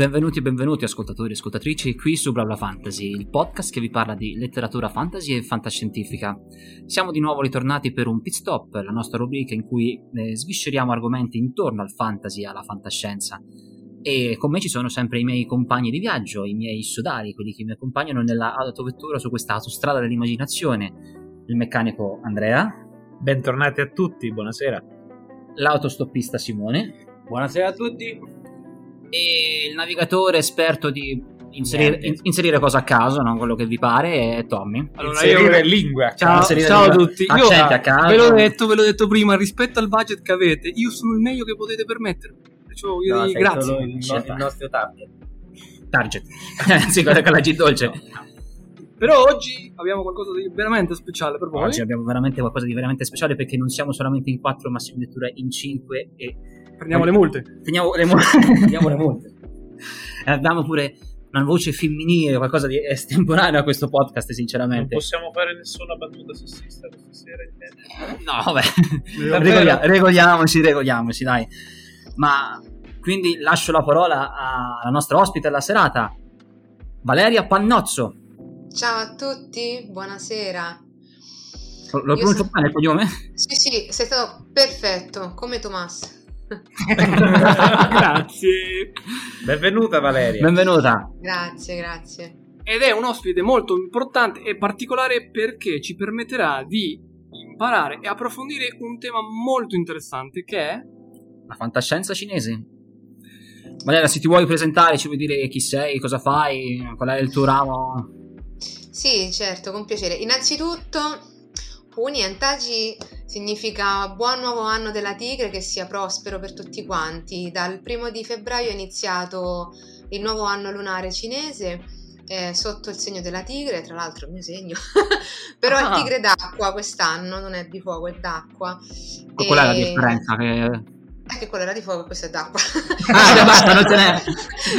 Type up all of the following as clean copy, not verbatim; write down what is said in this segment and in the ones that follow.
Benvenuti e benvenuti ascoltatori e ascoltatrici qui su Bla Bla Fantasy, il podcast che vi parla di letteratura fantasy e fantascientifica. Siamo di nuovo ritornati per un pit stop, la nostra rubrica in cui svisceriamo argomenti intorno al fantasy e alla fantascienza. E con me ci sono sempre i miei compagni di viaggio, i miei sodali, quelli che mi accompagnano nella autovettura su questa autostrada dell'immaginazione. Il meccanico Andrea. Bentornati a tutti, buonasera. L'autostoppista Simone. Buonasera a tutti. E il navigatore esperto di inserire cosa a caso, non quello che vi pare, è Tommy. Allora, io lingua. Ciao a tutti. Accenti a caso. Ve l'ho detto prima, rispetto al budget che avete, io sono il meglio che potete permettervi. Perciò io grazie. Il nostro target. Sì, guarda con la G dolce. No. Però oggi abbiamo qualcosa di veramente speciale per voi. Oggi abbiamo veramente qualcosa di veramente speciale perché non siamo solamente in 4, ma siamo addirittura in 5 e prendiamo le multe. Prendiamo le multe. Abbiamo pure una voce femminile, qualcosa di estemporaneo a questo podcast, sinceramente. Non possiamo fare nessuna battuta sessista questa sera. No, vabbè. Regoliamoci, dai. Ma quindi lascio la parola alla nostra ospite della serata, Valeria Pannozzo. Ciao a tutti, buonasera. Lo pronuncio bene il cognome? Sì, sei stato perfetto, come Tommaso. Grazie, benvenuta Valeria. Benvenuta. Grazie. Ed è un ospite molto importante e particolare perché ci permetterà di imparare e approfondire un tema molto interessante che è la fantascienza cinese. Valeria, se ti vuoi presentare, ci vuoi dire chi sei, cosa fai, qual è il tuo ramo? Sì, certo, con piacere. Innanzitutto Unientaci significa buon nuovo anno della tigre, che sia prospero per tutti quanti. Dal 1 febbraio è iniziato il nuovo anno lunare cinese sotto il segno della tigre, tra l'altro il mio segno però è tigre d'acqua quest'anno, non è di fuoco, è d'acqua. Qual è la differenza? Che quella era di fuoco e questa è d'acqua. Basta, non te ne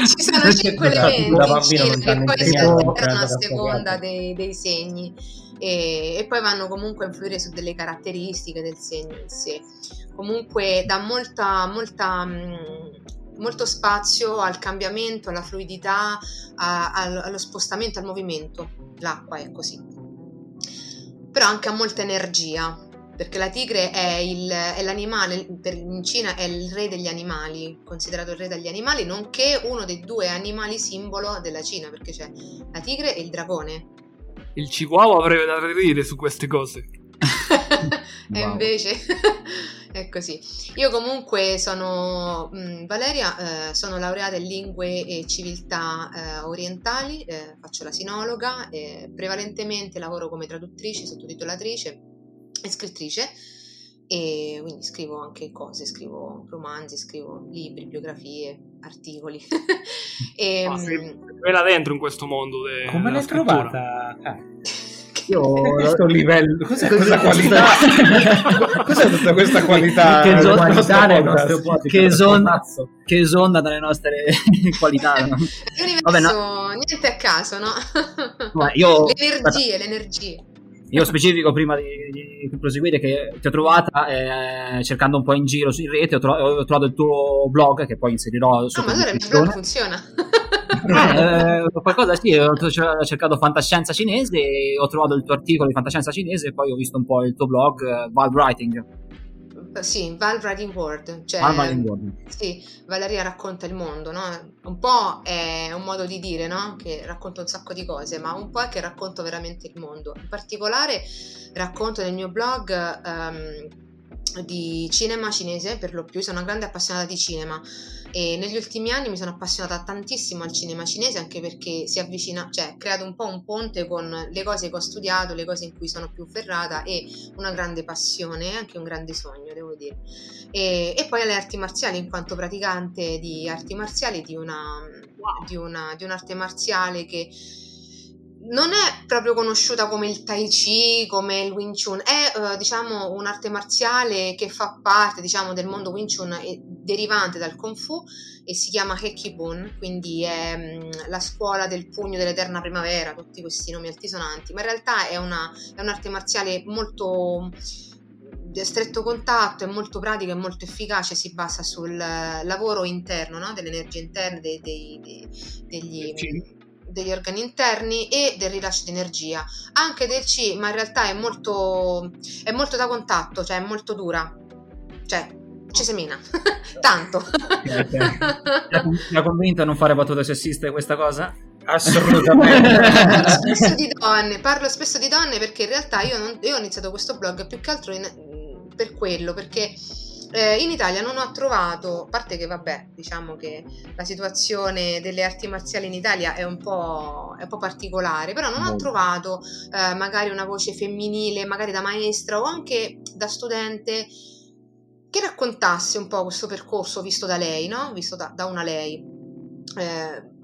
ci sono non 5 elementi circa e poi si alternano a seconda dei segni e poi vanno comunque a influire su delle caratteristiche del segno in sé. Comunque dà molto spazio al cambiamento, alla fluidità, allo spostamento, al movimento. L'acqua è così, però anche a molta energia, perché la tigre è l'animale, in Cina è il re degli animali, considerato il re degli animali, nonché uno dei due animali simbolo della Cina, perché c'è la tigre e il dragone. Il chihuahua avrebbe da ridire su queste cose. E invece è così. Io comunque sono Valeria, sono laureata in lingue e civiltà orientali, faccio la sinologa, prevalentemente lavoro come traduttrice, sottotitolatrice e scrittrice, e quindi scrivo anche cose, scrivo romanzi, scrivo libri, biografie, articoli. E sei là dentro in questo mondo. Come l'hai trovata? Io questo livello, cos'è questa qualità? Cos'è tutta questa qualità? Che sonda dalle nostre qualità. No? Vabbè, no. Niente a caso, no? L'energia. Io specifico prima di proseguire che ti ho trovata cercando un po' in giro in rete, ho trovato il tuo blog che poi inserirò su. Ma allora il mio blog funziona. Qualcosa sì, ho cercato fantascienza cinese e ho trovato il tuo articolo di fantascienza cinese e poi ho visto un po' il tuo blog Val Riding. Sì, Val Riding World, cioè Val Riding World. Sì, Valeria racconta il mondo, no? Un po' è un modo di dire, no? Che racconto un sacco di cose, ma un po' è che racconto veramente il mondo. In particolare racconto nel mio blog di cinema cinese, per lo più sono una grande appassionata di cinema e negli ultimi anni mi sono appassionata tantissimo al cinema cinese, anche perché si avvicina, cioè creato un po' un ponte con le cose che ho studiato, le cose in cui sono più ferrata, e una grande passione, anche un grande sogno, devo dire, e poi alle arti marziali, in quanto praticante di arti marziali, di un'arte marziale che non è proprio conosciuta come il Tai Chi, come il Wing Chun, è diciamo un'arte marziale che fa parte, diciamo, del mondo Wing Chun derivante dal Kung Fu e si chiama Heki Bun, quindi è la scuola del pugno dell'eterna primavera, tutti questi nomi altisonanti, ma in realtà è un'arte marziale molto stretto contatto, è molto pratico, è molto efficace, si basa sul lavoro interno, no? Dell'energia interna, degli organi interni e del rilascio di energia, anche del Qi, ma in realtà è molto da contatto, cioè è molto dura, cioè ci semina tanto. La convinta a non fare battute sessiste questa cosa? Assolutamente. Parlo spesso di donne perché in realtà io ho iniziato questo blog più che altro per quello, perché in Italia non ho trovato, a parte che vabbè, diciamo che la situazione delle arti marziali in Italia è un po' particolare, però non ho trovato magari una voce femminile, magari da maestra o anche da studente, che raccontasse un po' questo percorso visto da lei, no? Visto da una lei.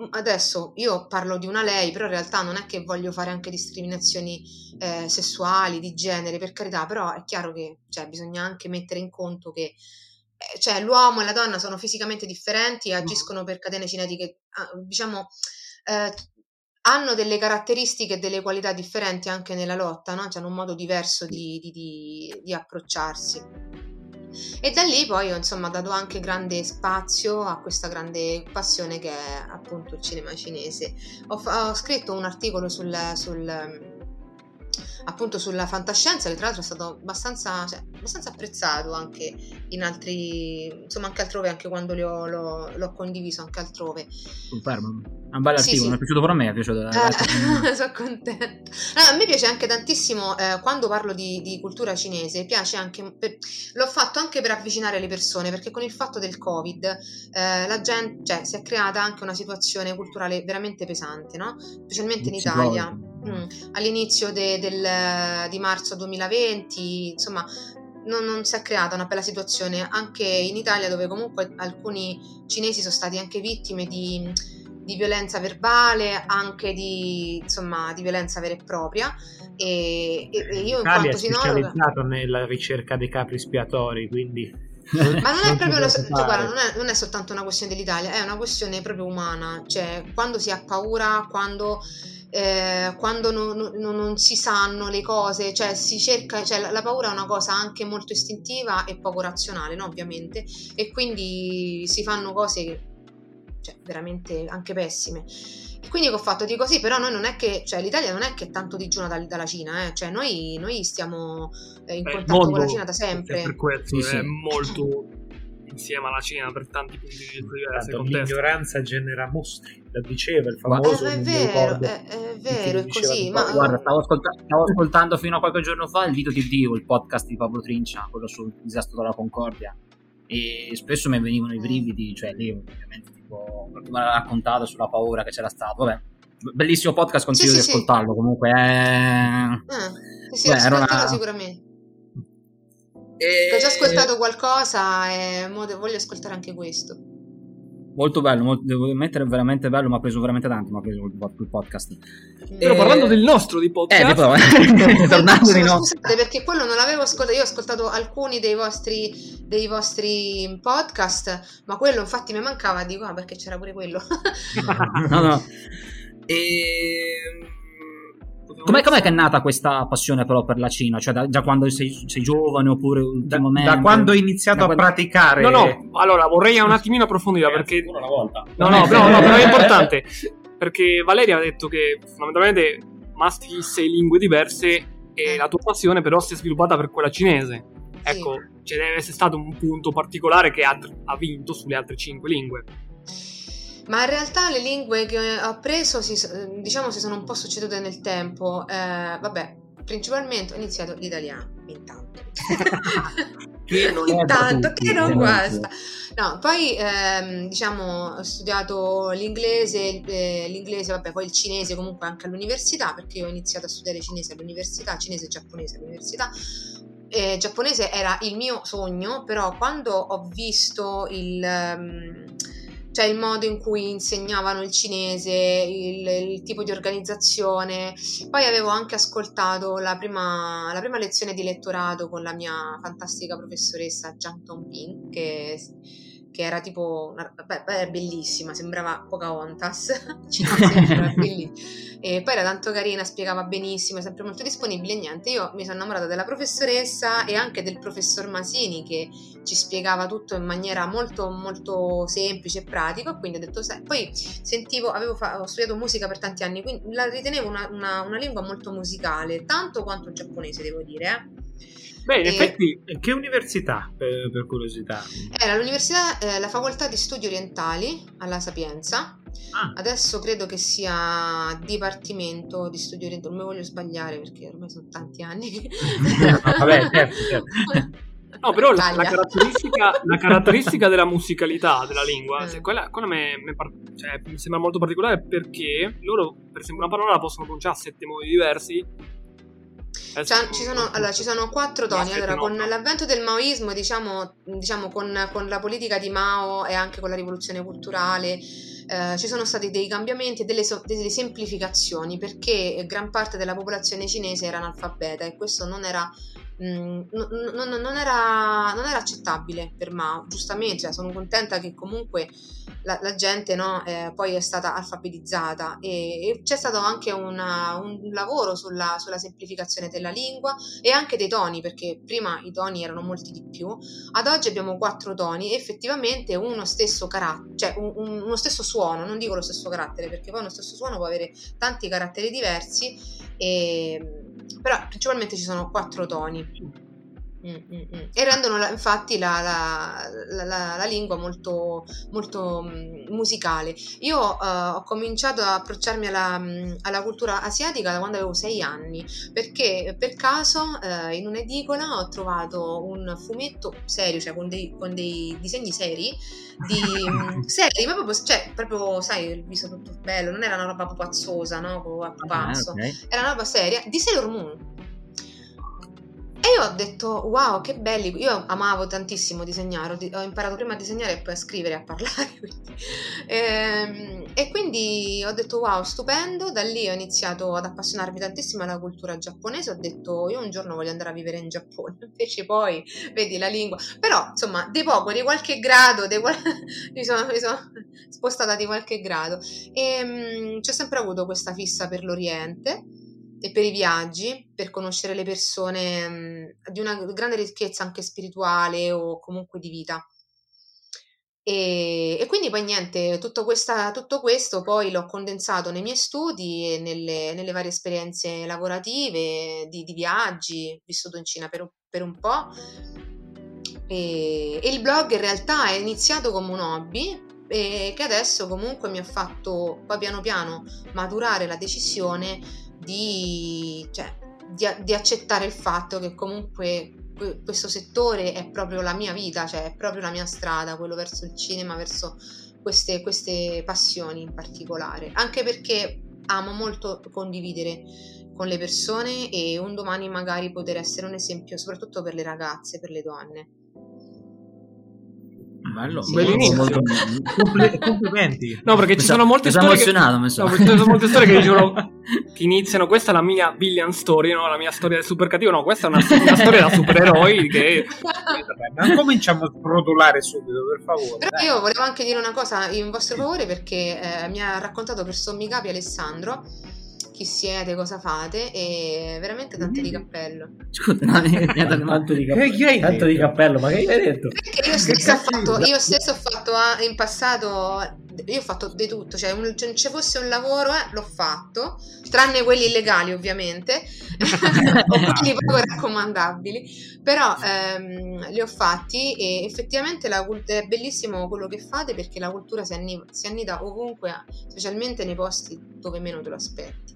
Adesso io parlo di una lei, però in realtà non è che voglio fare anche discriminazioni sessuali, di genere, per carità, però è chiaro che, cioè, bisogna anche mettere in conto che cioè, l'uomo e la donna sono fisicamente differenti e agiscono per catene cinetiche, diciamo, hanno delle caratteristiche e delle qualità differenti anche nella lotta, no? Cioè, hanno un modo diverso di approcciarsi. E da lì poi ho insomma dato anche grande spazio a questa grande passione che è appunto il cinema cinese. Ho scritto un articolo sul appunto sulla fantascienza, che tra l'altro è stato abbastanza apprezzato anche in altri, insomma anche altrove, anche quando l'ho condiviso anche altrove. Un bel articolo, sì. Mi è piaciuto pure a me, è piaciuto. Sono contenta. No, a me piace anche tantissimo quando parlo di cultura cinese, piace anche l'ho fatto anche per avvicinare le persone, perché con il fatto del Covid la gente, cioè, si è creata anche una situazione culturale veramente pesante, no? Specialmente in Italia. All'inizio di marzo 2020, insomma, non si è creata una bella situazione anche in Italia, dove comunque alcuni cinesi sono stati anche vittime di violenza verbale, anche di violenza vera e propria, e io in quanto sinologa... specializzato nella ricerca dei capri espiatori, quindi... Ma non è proprio non è soltanto una questione dell'Italia, è una questione proprio umana, cioè quando si ha paura, quando non si sanno le cose, cioè si cerca, cioè la paura è una cosa anche molto istintiva e poco razionale, no? Ovviamente, e quindi si fanno cose che, cioè, veramente anche pessime. E quindi che ho fatto? Dico sì, però noi non è che, cioè l'Italia non è che è tanto digiuna dalla Cina, cioè noi stiamo in contatto con la Cina da sempre. Per questo sì. È molto insieme alla Cina per tanti punti di vista. L'ignoranza genera mostri, la diceva il famoso. Ma è vero, è così. Ma... Guarda, stavo ascoltando fino a qualche giorno fa il Dito di Dio, il podcast di Pablo Trincia, quello sul disastro della Concordia, e spesso mi venivano i brividi, cioè lì ovviamente mi ha raccontato sulla paura che c'era stata. Vabbè, bellissimo podcast, consiglio di ascoltarlo. Comunque sicuramente ho già ascoltato qualcosa e voglio ascoltare anche questo. Molto bello, devo mettere, veramente bello, mi ha preso veramente tanto, mi ha preso il podcast. Però parlando del nostro di podcast tornando di no, scusate, perché quello non l'avevo ascoltato. Io ho ascoltato alcuni dei vostri podcast, ma quello infatti mi mancava, dico perché c'era pure quello. no. Com'è che è nata questa passione però per la Cina? Cioè già quando sei giovane oppure ultimamente? Da quando hai iniziato a praticare? No, allora vorrei un attimino approfondire perché... Una volta. No, però è importante, perché Valeria ha detto che fondamentalmente maschi 6 lingue diverse e la tua passione però si è sviluppata per quella cinese. Ecco, sì. Deve essere stato un punto particolare che ha vinto sulle altre 5 lingue. Ma in realtà le lingue che ho appreso si sono un po' succedute nel tempo. Principalmente ho iniziato l'italiano, intanto che non guasta. No, poi ho studiato l'inglese, poi il cinese comunque anche all'università, perché ho iniziato a studiare cinese all'università, cinese e giapponese all'università. Giapponese era il mio sogno, però quando ho visto il modo in cui insegnavano il cinese, il tipo di organizzazione. Poi avevo anche ascoltato la prima lezione di lettorato con la mia fantastica professoressa Zhang Yimou, che che era tipo una, beh, bellissima, sembrava Pocahontas e poi era tanto carina, spiegava benissimo, sempre molto disponibile, e niente, io mi sono innamorata della professoressa e anche del professor Masini, che ci spiegava tutto in maniera molto molto semplice e pratico, e quindi ho detto sai. Poi sentivo, ho studiato musica per tanti anni, quindi la ritenevo una lingua molto musicale, tanto quanto il giapponese, devo dire. Beh, in effetti, che università, per curiosità? Era l'università, la facoltà di studi orientali alla Sapienza. Ah. Adesso credo che sia Dipartimento di Studi Orientali, non mi voglio sbagliare perché ormai sono tanti anni. Vabbè, certo. No, però la caratteristica della musicalità della lingua, cioè, quella mi sembra molto particolare, perché loro, per esempio, una parola la possono pronunciare a 7 modi diversi. Cioè, ci sono 4 toni. Allora, con l'avvento del maoismo, diciamo con la politica di Mao e anche con la rivoluzione culturale, ci sono stati dei cambiamenti e delle semplificazioni, perché gran parte della popolazione cinese era analfabeta, e questo non era accettabile per Mao, giustamente. Cioè, sono contenta che comunque la gente, no, poi è stata alfabetizzata, e c'è stato anche un lavoro sulla semplificazione della lingua e anche dei toni, perché prima i toni erano molti di più, ad oggi abbiamo 4 toni, e effettivamente uno stesso carattere, cioè uno stesso suono, non dico lo stesso carattere, perché poi uno stesso suono può avere tanti caratteri diversi, però principalmente ci sono 4 toni. E rendono infatti la lingua molto, molto musicale. Io ho cominciato ad approcciarmi alla cultura asiatica da quando avevo 6 anni, perché per caso in un'edicola ho trovato un fumetto serio, cioè con dei disegni seri, ma proprio, sai, il viso tutto bello, non era una roba pupazzosa, no? Okay. Era una roba seria, di Sailor Moon. E io ho detto wow, che belli, io amavo tantissimo disegnare, ho imparato prima a disegnare e poi a scrivere e a parlare, quindi. E quindi ho detto wow, stupendo. Da lì ho iniziato ad appassionarmi tantissimo alla cultura giapponese, ho detto io un giorno voglio andare a vivere in Giappone, invece poi vedi la lingua, però insomma di poco, di qualche grado, mi sono spostata di qualche grado, e c'ho sempre avuto questa fissa per l'Oriente e per i viaggi, per conoscere le persone di una grande ricchezza anche spirituale o comunque di vita, e quindi poi niente, tutto questo poi l'ho condensato nei miei studi e nelle varie esperienze lavorative di viaggi, vissuto in Cina per un po', e il blog in realtà è iniziato come un hobby, e che adesso comunque mi ha fatto poi piano piano maturare la decisione di accettare il fatto che comunque questo settore è proprio la mia vita, cioè è proprio la mia strada, quello verso il cinema, verso queste passioni in particolare, anche perché amo molto condividere con le persone e un domani magari poter essere un esempio soprattutto per le ragazze, per le donne. Bello, sì, bellissimo. Complimenti. No, perché ci sono molte storie. Che dicono che iniziano. Questa è la mia villain story, no? La mia storia del super cattivo. No, questa è una storia da supereroi. Che non cominciamo a rotolare subito, per favore. Però io volevo anche dire una cosa in vostro favore, perché mi ha raccontato per sommi capi Alessandro. Chi siete, cosa fate, e veramente tanto di cappello. Scusa, no, tanto di cappello, ma che hai detto? Perché io stesso ho fatto in passato, io ho fatto di tutto, cioè se non ci fosse un lavoro l'ho fatto, tranne quelli illegali ovviamente, o quelli poco raccomandabili, però li ho fatti, e effettivamente è bellissimo quello che fate, perché la cultura si annida ovunque, specialmente nei posti dove meno te lo aspetti.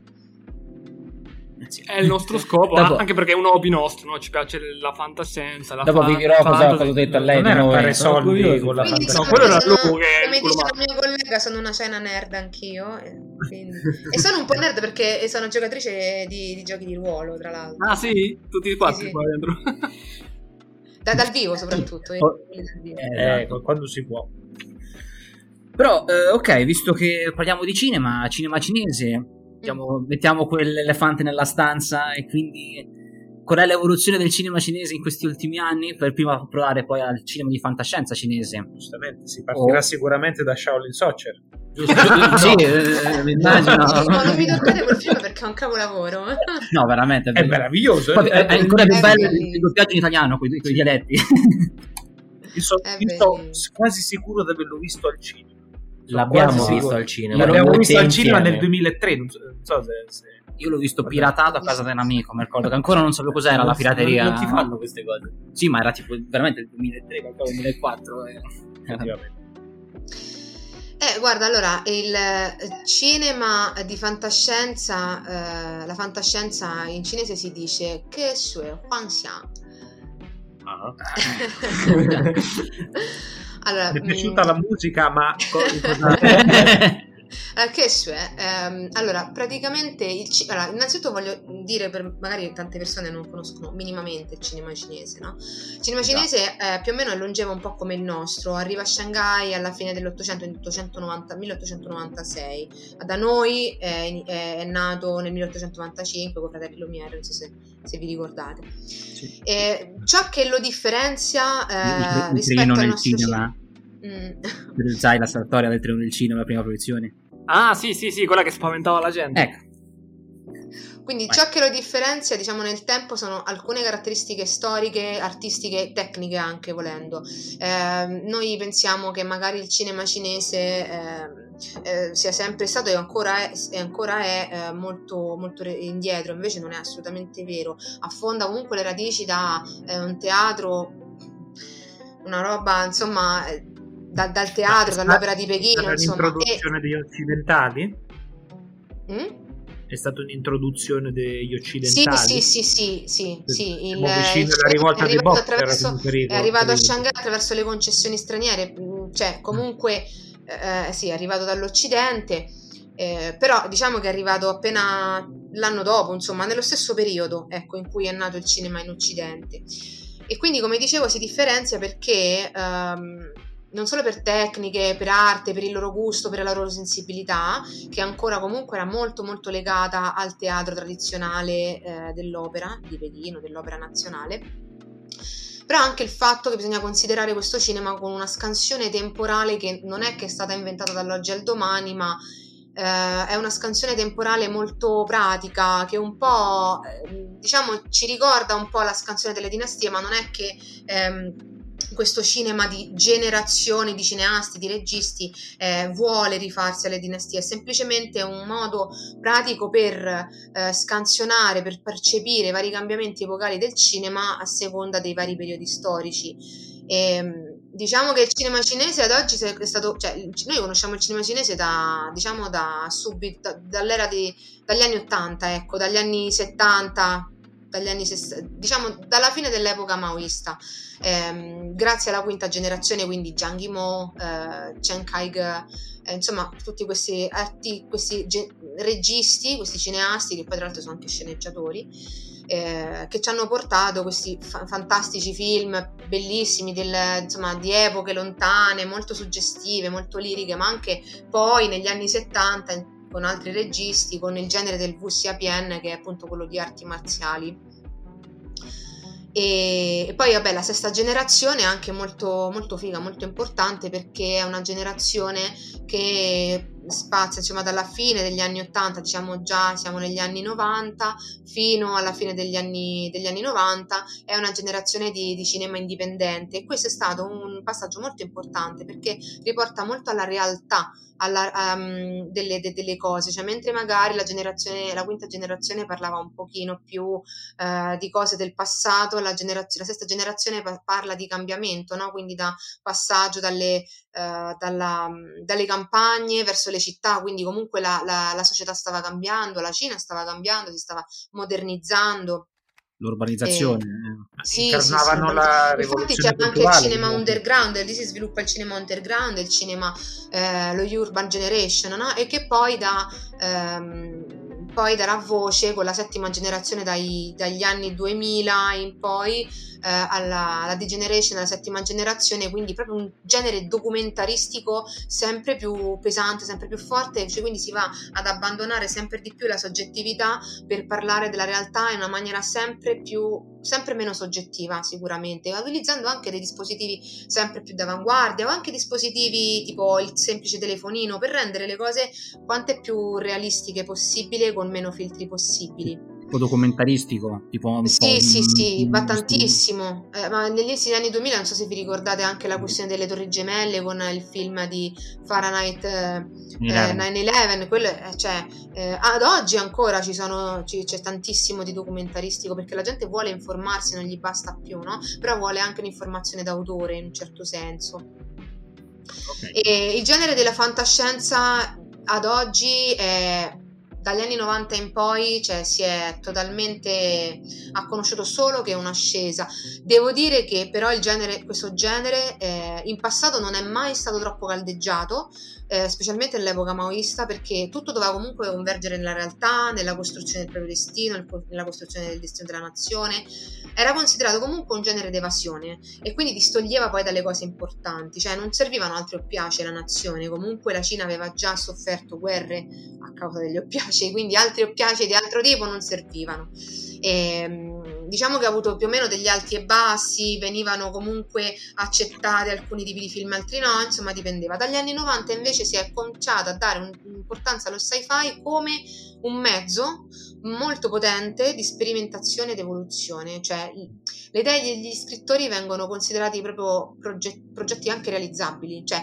È il nostro scopo, dopo, anche perché è un hobby nostro, no? Ci piace la fantascienza. Vi dirò cosa ho detto a lei. Non era fare soldi con la fantascienza. No, quello era lui che. Come dice la mia collega, sono una cena nerd anch'io. E sono un po' nerd perché sono giocatrice di giochi di ruolo, tra l'altro. Ah, sì? Tutti e quattro qua dentro. Dal vivo, soprattutto. Esatto. Quando si può. Però, ok, visto che parliamo di cinema cinese. Mettiamo quell'elefante nella stanza, e quindi Qual è l'evoluzione del cinema cinese in questi ultimi anni, per prima provare poi al cinema di fantascienza cinese? Giustamente, si partirà sicuramente da Shaolin Soccer. Sì, immagino. Ma non mi toccate quel film perché è un capolavoro. No, veramente è meraviglioso. Poi, è ancora più bello il doppiaggio in italiano con i dialetti. Io sono quasi sicuro di averlo visto al cinema. L'abbiamo visto al cinema. L'abbiamo visto al cinema nel 2003. Non so se... Io l'ho visto piratato a casa di un amico, mi ricordo che ancora non sapevo cos'era la pirateria. Non ti fanno queste cose. Sì, ma era tipo veramente il 2003, qualcosa 2004. Guarda, allora, il cinema di fantascienza, la fantascienza in cinese si dice che sue huangxiang. Allora, mi è piaciuta la musica, ma che sue? Allora, praticamente allora, innanzitutto voglio dire, per magari tante persone non conoscono minimamente il cinema cinese, no? Il cinema cinese più o meno è longevo un po' come il nostro, arriva a Shanghai alla fine dell'Ottocento, nel 1896. Da noi è nato nel 1895 con fratelli Lumière, non so se vi ricordate. Sì. Ciò che lo differenzia rispetto al nostro cinema. Sai la storia del treno del cinema, la prima proiezione? Ah, sì, quella che spaventava la gente. Ecco. Quindi ciò che lo differenzia, diciamo, nel tempo sono alcune caratteristiche storiche, artistiche, tecniche anche, volendo. Noi pensiamo che magari il cinema cinese sia sempre stato e ancora è molto, molto indietro, invece non è assolutamente vero. Affonda comunque le radici da un teatro, una roba, insomma... Dal teatro, dall'opera di Pechino, insomma. Un'introduzione degli occidentali? È stata un'introduzione degli occidentali? Sì. La rivolta dei Boxer è arrivato a Shanghai attraverso le concessioni straniere, cioè comunque è arrivato dall'Occidente, però diciamo che è arrivato appena l'anno dopo, insomma, nello stesso periodo, ecco, in cui è nato il cinema in Occidente. E quindi, come dicevo, si differenzia perché... non solo per tecniche, per arte, per il loro gusto, per la loro sensibilità, che ancora comunque era molto molto legata al teatro tradizionale dell'opera di Pechino, dell'opera nazionale, però anche il fatto che bisogna considerare questo cinema con una scansione temporale che non è che è stata inventata dall'oggi al domani, ma è una scansione temporale molto pratica, che un po', diciamo, ci ricorda un po' la scansione delle dinastie, ma non è che... questo cinema di generazioni di cineasti, di registi vuole rifarsi alle dinastie, è semplicemente un modo pratico per scansionare, per percepire i vari cambiamenti epocali del cinema a seconda dei vari periodi storici. Diciamo che il cinema cinese ad oggi è stato, cioè, noi conosciamo il cinema cinese dagli anni 80, ecco, dagli anni 70, dagli anni 60, diciamo dalla fine dell'epoca maoista, grazie alla quinta generazione, quindi Zhang Yimou, Chen Qiufan, insomma tutti questi registi, questi cineasti, che poi tra l'altro sono anche sceneggiatori, che ci hanno portato questi fantastici film bellissimi insomma, di epoche lontane, molto suggestive, molto liriche, ma anche poi negli anni 70 con altri registi, con il genere del Wuxia Pian, che è appunto quello di arti marziali. E poi vabbè, la sesta generazione è anche molto, molto figa, molto importante, perché è una generazione che spazia, insomma, dalla fine degli anni 80, diciamo già siamo negli anni 90, fino alla fine degli anni 90, è una generazione di cinema indipendente, e questo è stato un passaggio molto importante perché riporta molto alla realtà delle cose, cioè mentre magari la quinta generazione parlava un pochino più di cose del passato, la sesta generazione parla di cambiamento, no? Quindi da passaggio dalle campagne verso le città, quindi comunque la società stava cambiando, la Cina stava cambiando, si stava modernizzando. L'urbanizzazione incarnavano la rivoluzione. Infatti c'è anche il cinema underground, lì si sviluppa il cinema underground, il cinema lo urban generation, no? E che poi darà voce con la settima generazione dagli anni 2000 in poi alla Degeneration, alla settima generazione, quindi proprio un genere documentaristico sempre più pesante, sempre più forte, cioè quindi si va ad abbandonare sempre di più la soggettività per parlare della realtà in una maniera sempre meno soggettiva sicuramente, utilizzando anche dei dispositivi sempre più d'avanguardia o anche dispositivi tipo il semplice telefonino per rendere le cose quante più realistiche possibile con meno filtri possibili. Documentaristico tipo un sì, va tantissimo, ma negli anni 2000 non so se vi ricordate anche la questione delle Torri Gemelle con il film di Fahrenheit 9/11, quello cioè ad oggi ancora c'è tantissimo di documentaristico perché la gente vuole informarsi, non gli basta più, no? Però vuole anche un'informazione d'autore in un certo senso. Okay. E il genere della fantascienza ad oggi è dagli anni 90 in poi, cioè, si è totalmente, ha conosciuto solo che è un'ascesa. Devo dire che però questo genere in passato non è mai stato troppo caldeggiato, specialmente all'epoca maoista, perché tutto doveva comunque convergere nella realtà, nella costruzione del proprio destino, nella costruzione del destino della nazione. Era considerato comunque un genere d'evasione e quindi distoglieva poi dalle cose importanti, cioè non servivano altri oppiaci alla nazione. Comunque la Cina aveva già sofferto guerre a causa degli oppiaci, quindi altri oppiaci di altro tipo non servivano. Diciamo che ha avuto più o meno degli alti e bassi, venivano comunque accettati alcuni tipi di film, altri no, insomma dipendeva. Dagli anni 90 invece si è cominciato a dare un'importanza allo sci-fi come un mezzo molto potente di sperimentazione ed evoluzione, cioè le idee degli scrittori vengono considerati proprio progetti anche realizzabili, cioè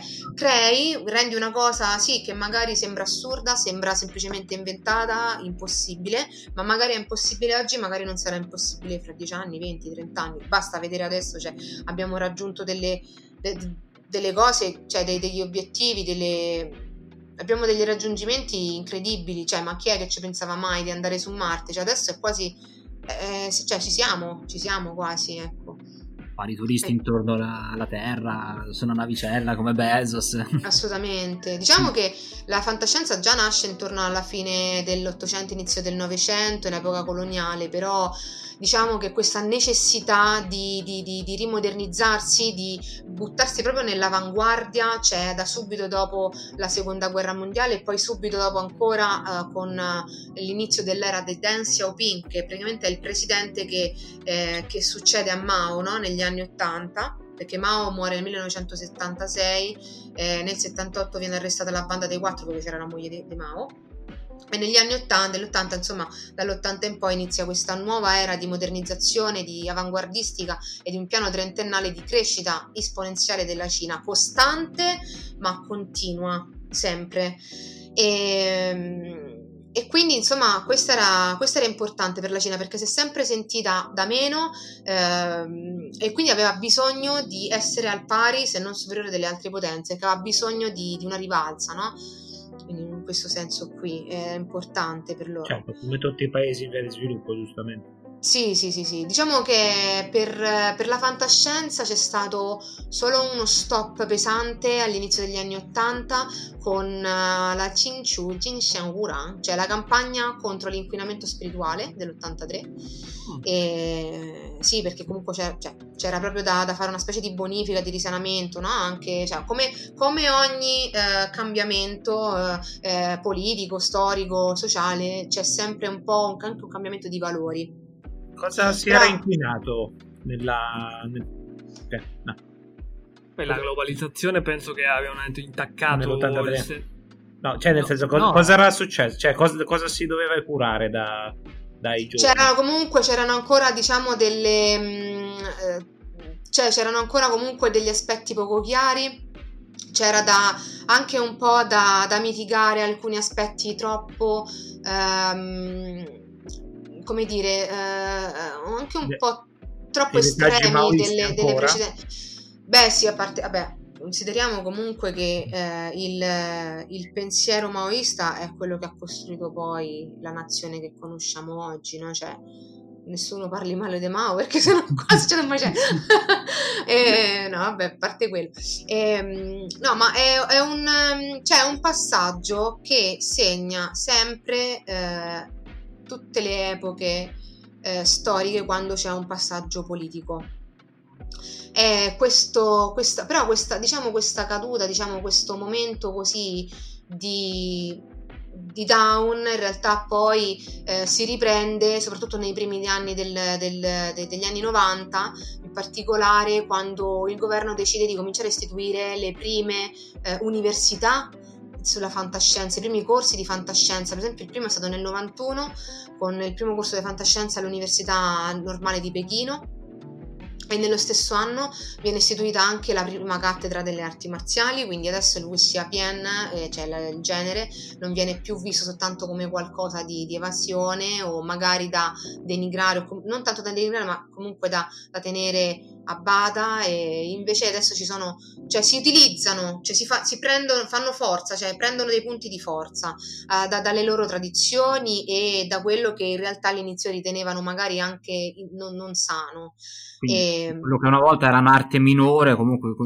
rendi una cosa sì che magari sembra assurda, sembra semplicemente inventata, impossibile, ma magari è impossibile oggi, magari non sarà impossibile fra 10 anni, 20, 30 anni, basta vedere adesso, cioè abbiamo raggiunto delle cose, cioè degli obiettivi, abbiamo degli raggiungimenti incredibili, cioè ma chi è che ci pensava mai di andare su Marte? Cioè adesso è quasi cioè ci siamo quasi, ecco. I turisti intorno alla Terra sono una navicella come Bezos. Assolutamente, diciamo che la fantascienza già nasce intorno alla fine dell'Ottocento, inizio del Novecento, in epoca coloniale, però diciamo che questa necessità di rimodernizzarsi, di buttarsi proprio nell'avanguardia c'è da subito dopo la Seconda Guerra Mondiale e poi subito dopo ancora con l'inizio dell'era di Deng Xiaoping, che praticamente è il presidente che succede a Mao, no? Negli anni 80, perché Mao muore nel 1976, nel 78 viene arrestata la banda dei 4 perché c'era la moglie di Mao, e negli anni 80, insomma dall'80 in poi inizia questa nuova era di modernizzazione, di avanguardistica e di un piano trentennale di crescita esponenziale della Cina, costante ma continua sempre. E quindi insomma questa era importante per la Cina perché si è sempre sentita da meno e quindi aveva bisogno di essere al pari se non superiore delle altre potenze, che aveva bisogno di una rivalsa, no? Quindi in questo senso qui è importante per loro. Certo, come tutti i paesi in via di sviluppo, giustamente. Sì, diciamo che per la fantascienza c'è stato solo uno stop pesante all'inizio degli anni 80 con la Qingqiu Jingxiang Wurang, cioè la campagna contro l'inquinamento spirituale dell'83. E, sì, perché comunque c'era proprio da fare una specie di bonifica, di risanamento, no? Anche cioè, come ogni cambiamento politico, storico, sociale, c'è sempre un po' anche un cambiamento di valori. Cosa si era inquinato no. Beh, la globalizzazione penso che abbia intaccato cosa era successo, cioè cosa si doveva curare dai giovani? C'erano ancora diciamo c'erano ancora comunque degli aspetti poco chiari, c'era anche un po' da mitigare alcuni aspetti troppo come dire, anche un po' troppo estremi delle precedenti. Beh sì, a parte, vabbè, consideriamo comunque che il pensiero maoista è quello che ha costruito poi la nazione che conosciamo oggi, no? Cioè, nessuno parli male di Mao perché sennò quasi c'è un macello. No, vabbè, a parte quello. No, ma è un passaggio che segna sempre tutte le epoche storiche quando c'è un passaggio politico, Questa caduta, questo momento così di down, in realtà poi si riprende soprattutto nei primi anni degli anni 90, in particolare quando il governo decide di cominciare a istituire le prime università sulla fantascienza, i primi corsi di fantascienza. Per esempio il primo è stato nel 91 con il primo corso di fantascienza all'Università Normale di Pechino, e nello stesso anno viene istituita anche la prima cattedra delle arti marziali, quindi adesso il WCAPN, cioè il genere, non viene più visto soltanto come qualcosa di evasione o magari da denigrare, non tanto da denigrare ma comunque da tenere a bada, e invece adesso ci sono, cioè si utilizzano, cioè fanno forza, cioè prendono dei punti di forza dalle loro tradizioni e da quello che in realtà all'inizio ritenevano magari anche non sano. Quindi, quello che una volta era un'arte minore, comunque che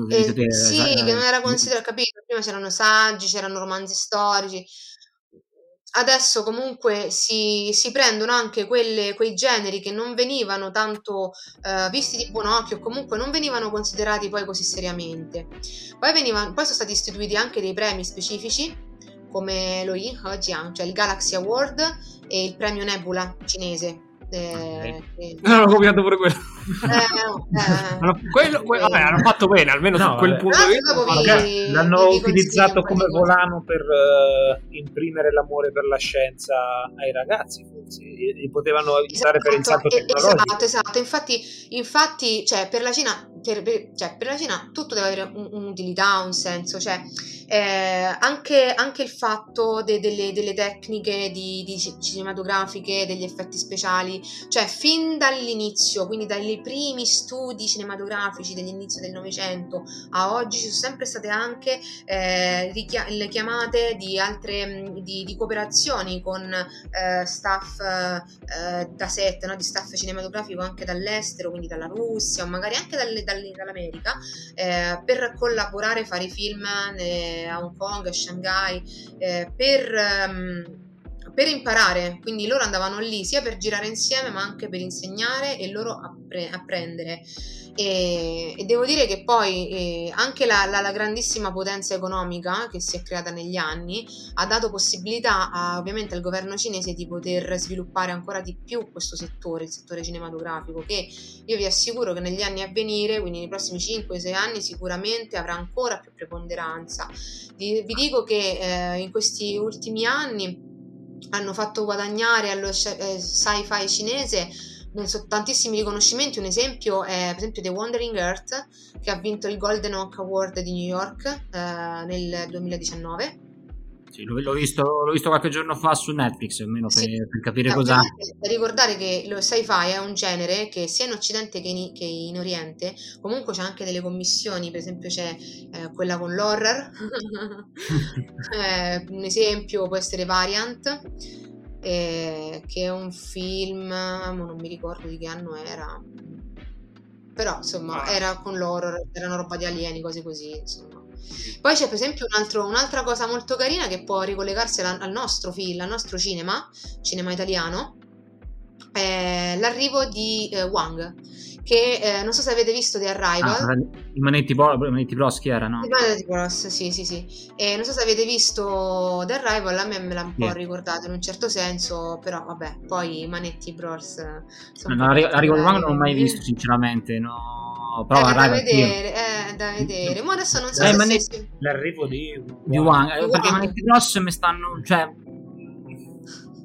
non era considerato, capito? Prima c'erano saggi, c'erano romanzi storici. Adesso comunque si prendono anche quei generi che non venivano tanto visti di buon occhio, comunque non venivano considerati poi così seriamente. Poi sono stati istituiti anche dei premi specifici come lo Yinghe Jiang, cioè il Galaxy Award e il premio Nebula cinese. No, l'ho copiato pure quello. Vabbè, hanno fatto bene almeno su quel punto. L'hanno utilizzato come volano per imprimere l'amore per la scienza ai ragazzi, li potevano aiutare per il salto tecnologico. Esatto. Infatti, cioè, per la Cina, per la Cina tutto deve avere un'utilità, un senso, cioè anche il fatto delle tecniche di cinematografiche, degli effetti speciali, cioè fin dall'inizio, quindi dai primi studi cinematografici dell'inizio del Novecento a oggi, ci sono sempre state anche le chiamate di altre di cooperazioni con staff da set, no? Di staff cinematografico anche dall'estero, quindi dalla Russia o magari anche dall'America, per collaborare, fare film a Hong Kong, a Shanghai, per imparare. Quindi loro andavano lì sia per girare insieme ma anche per insegnare e loro apprendere. E devo dire che poi anche la grandissima potenza economica che si è creata negli anni ha dato possibilità ovviamente al governo cinese di poter sviluppare ancora di più questo settore, il settore cinematografico, che io vi assicuro che negli anni a venire, quindi nei prossimi 5-6 anni sicuramente avrà ancora più preponderanza. Vi dico che in questi ultimi anni hanno fatto guadagnare allo sci-fi cinese non so, tantissimi riconoscimenti. Un esempio è per esempio The Wandering Earth, che ha vinto il Golden Oak Award di New York nel 2019. Sì, l'ho visto qualche giorno fa su Netflix, almeno sì, per capire cosa. Per ricordare che lo sci-fi è un genere che sia in Occidente che in Oriente comunque c'è anche delle commissioni, per esempio c'è quella con l'horror un esempio può essere Variant, che è un film, non mi ricordo di che anno era, però insomma era con l'horror, era una roba di alieni, cose così, insomma. Poi c'è per esempio un'altra cosa molto carina che può ricollegarsi al nostro film, al nostro cinema italiano, è l'arrivo di Wang, che non so se avete visto The Arrival. I Manetti Bros, chi era, no? I Manetti Bros, sì. Non so se avete visto The Arrival, a me l'ha un po' ricordato in un certo senso, però vabbè, poi i Manetti Bros. L'arrivo di Wang non l'ho mai visto sinceramente, no. Però da vedere. Ma adesso non so se l'arrivo di Wang, perché i Manetti Bros mi stanno, cioè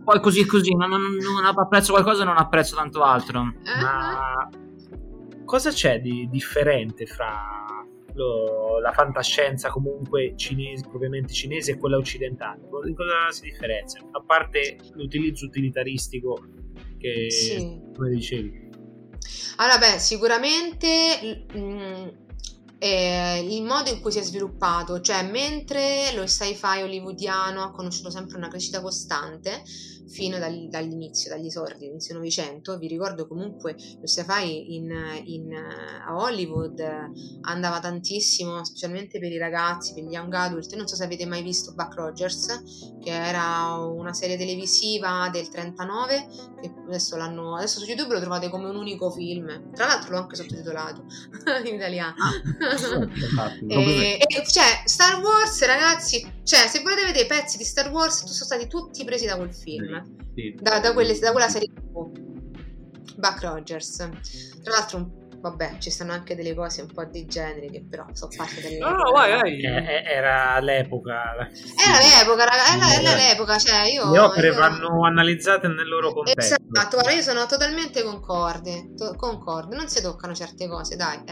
poi così non apprezzo qualcosa e non apprezzo tanto altro. Ma cosa c'è di differente fra la fantascienza comunque cinese, propriamente cinese, e quella occidentale? Cosa si differenzia? A parte l'utilizzo utilitaristico che come dicevi. Allora, sicuramente il modo in cui si è sviluppato, cioè mentre lo sci-fi hollywoodiano ha conosciuto sempre una crescita costante fino dall'inizio, dagli esordi dell'inizio Novecento. Vi ricordo comunque lo sci-fi a Hollywood andava tantissimo, specialmente per i ragazzi, per gli young adult. Non so se avete mai visto Buck Rogers, che era una serie televisiva del 39, che adesso su YouTube lo trovate come un unico film, tra l'altro l'ho anche sottotitolato in italiano. Cioè Star Wars, ragazzi, cioè se volete vedere pezzi di Star Wars sono stati tutti presi da quel film, da quella serie Buck Rogers. Tra l'altro, vabbè, ci stanno anche delle cose un po' di generi che però sono parte delle... No, vai. Era l'epoca. Era l'epoca, cioè io... Le opere vanno analizzate nel loro contesto. Esatto, guarda, io sono totalmente concorde, non si toccano certe cose, dai.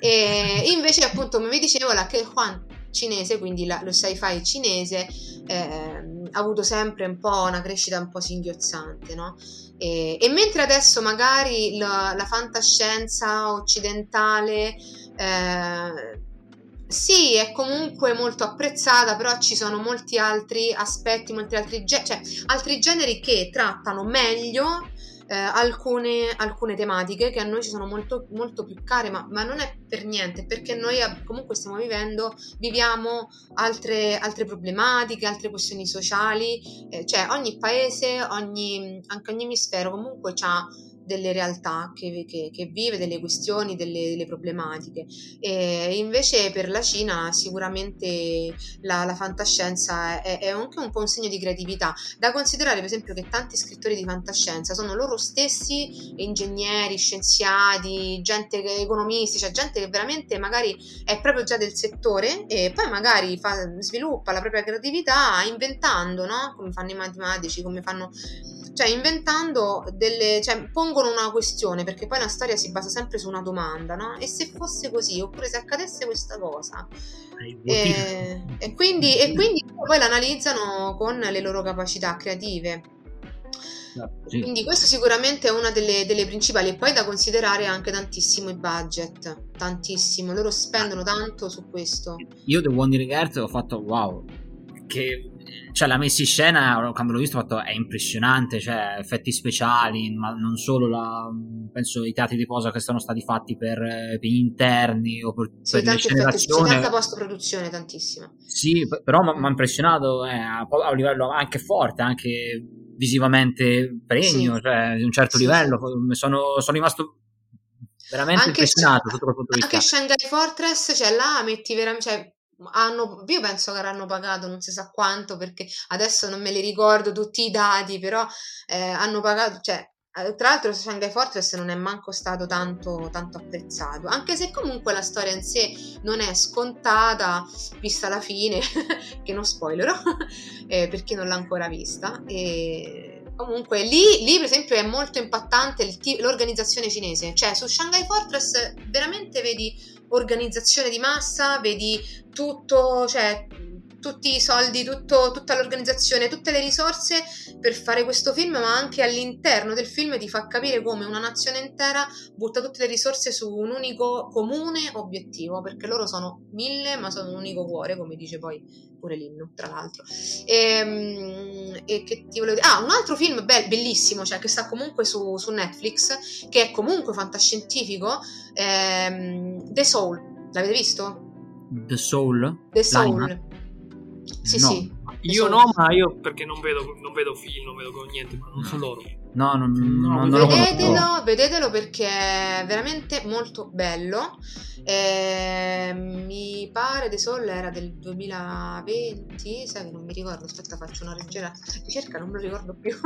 E invece, appunto, come vi dicevo, la Kequan cinese, quindi lo sci-fi cinese, ha avuto sempre un po' una crescita un po' singhiozzante, no? E mentre adesso magari la fantascienza occidentale sì, è comunque molto apprezzata, però ci sono molti altri aspetti, altri generi che trattano meglio alcune tematiche che a noi ci sono molto, molto più care, ma non è per niente, perché noi comunque stiamo viviamo altre problematiche, altre questioni sociali, cioè ogni paese, anche ogni emisfero comunque ha delle realtà che vive, delle questioni, delle problematiche. E invece per la Cina sicuramente la fantascienza è anche un po' un segno di creatività, da considerare per esempio che tanti scrittori di fantascienza sono loro stessi ingegneri, scienziati, gente, economisti, cioè gente che veramente magari è proprio già del settore e poi magari sviluppa la propria creatività inventando, no? Come fanno i matematici, cioè inventando pongono una questione, perché poi la storia si basa sempre su una domanda, no? E se fosse così, oppure se accadesse questa cosa, e quindi poi l'analizzano con le loro capacità creative. Quindi questo sicuramente è una delle principali, e poi da considerare anche tantissimo i budget, tantissimo, loro spendono tanto su questo. Io The Wandering Earth ho fatto wow, che cioè la messa in scena quando l'ho visto è impressionante, cioè effetti speciali, ma non solo, penso i teatri di posa che sono stati fatti per gli interni o per l'accelerazione, c'è tanta post produzione, tantissima, sì, però mi ha impressionato a un livello anche forte, anche visivamente pregno, sì. Cioè di un certo livello, sì. Sono rimasto veramente impressionato sotto quel punto di vista. Anche Shanghai Fortress, cioè là metti veramente, io penso che avranno pagato non si sa quanto, perché adesso non me li ricordo tutti i dati, però hanno pagato, cioè tra l'altro Shanghai Fortress non è manco stato tanto apprezzato, anche se comunque la storia in sé non è scontata, vista la fine che non spoilerò per chi non l'ha ancora vista. Comunque lì per esempio è molto impattante l'organizzazione cinese, cioè su Shanghai Fortress veramente vedi organizzazione di massa, vedi tutto, cioè tutti i soldi, tutta l'organizzazione, tutte le risorse per fare questo film, ma anche all'interno del film ti fa capire come una nazione intera butta tutte le risorse su un unico comune obiettivo, perché loro sono 1000 ma sono un unico cuore, come dice poi pure l'inno, tra l'altro. E che ti volevo dire? Un altro film bellissimo, cioè che sta comunque su Netflix, che è comunque fantascientifico, The Soul. L'avete visto? The Soul? The Soul. Lime. Sì, no. Sì. Io no, ma io perché non vedo film, non vedo niente, ma non so loro. No, vedetelo perché è veramente molto bello. Mi pare The Soul era del 2020, sai che non mi ricordo, aspetta faccio una leggera ricerca, non me lo ricordo più.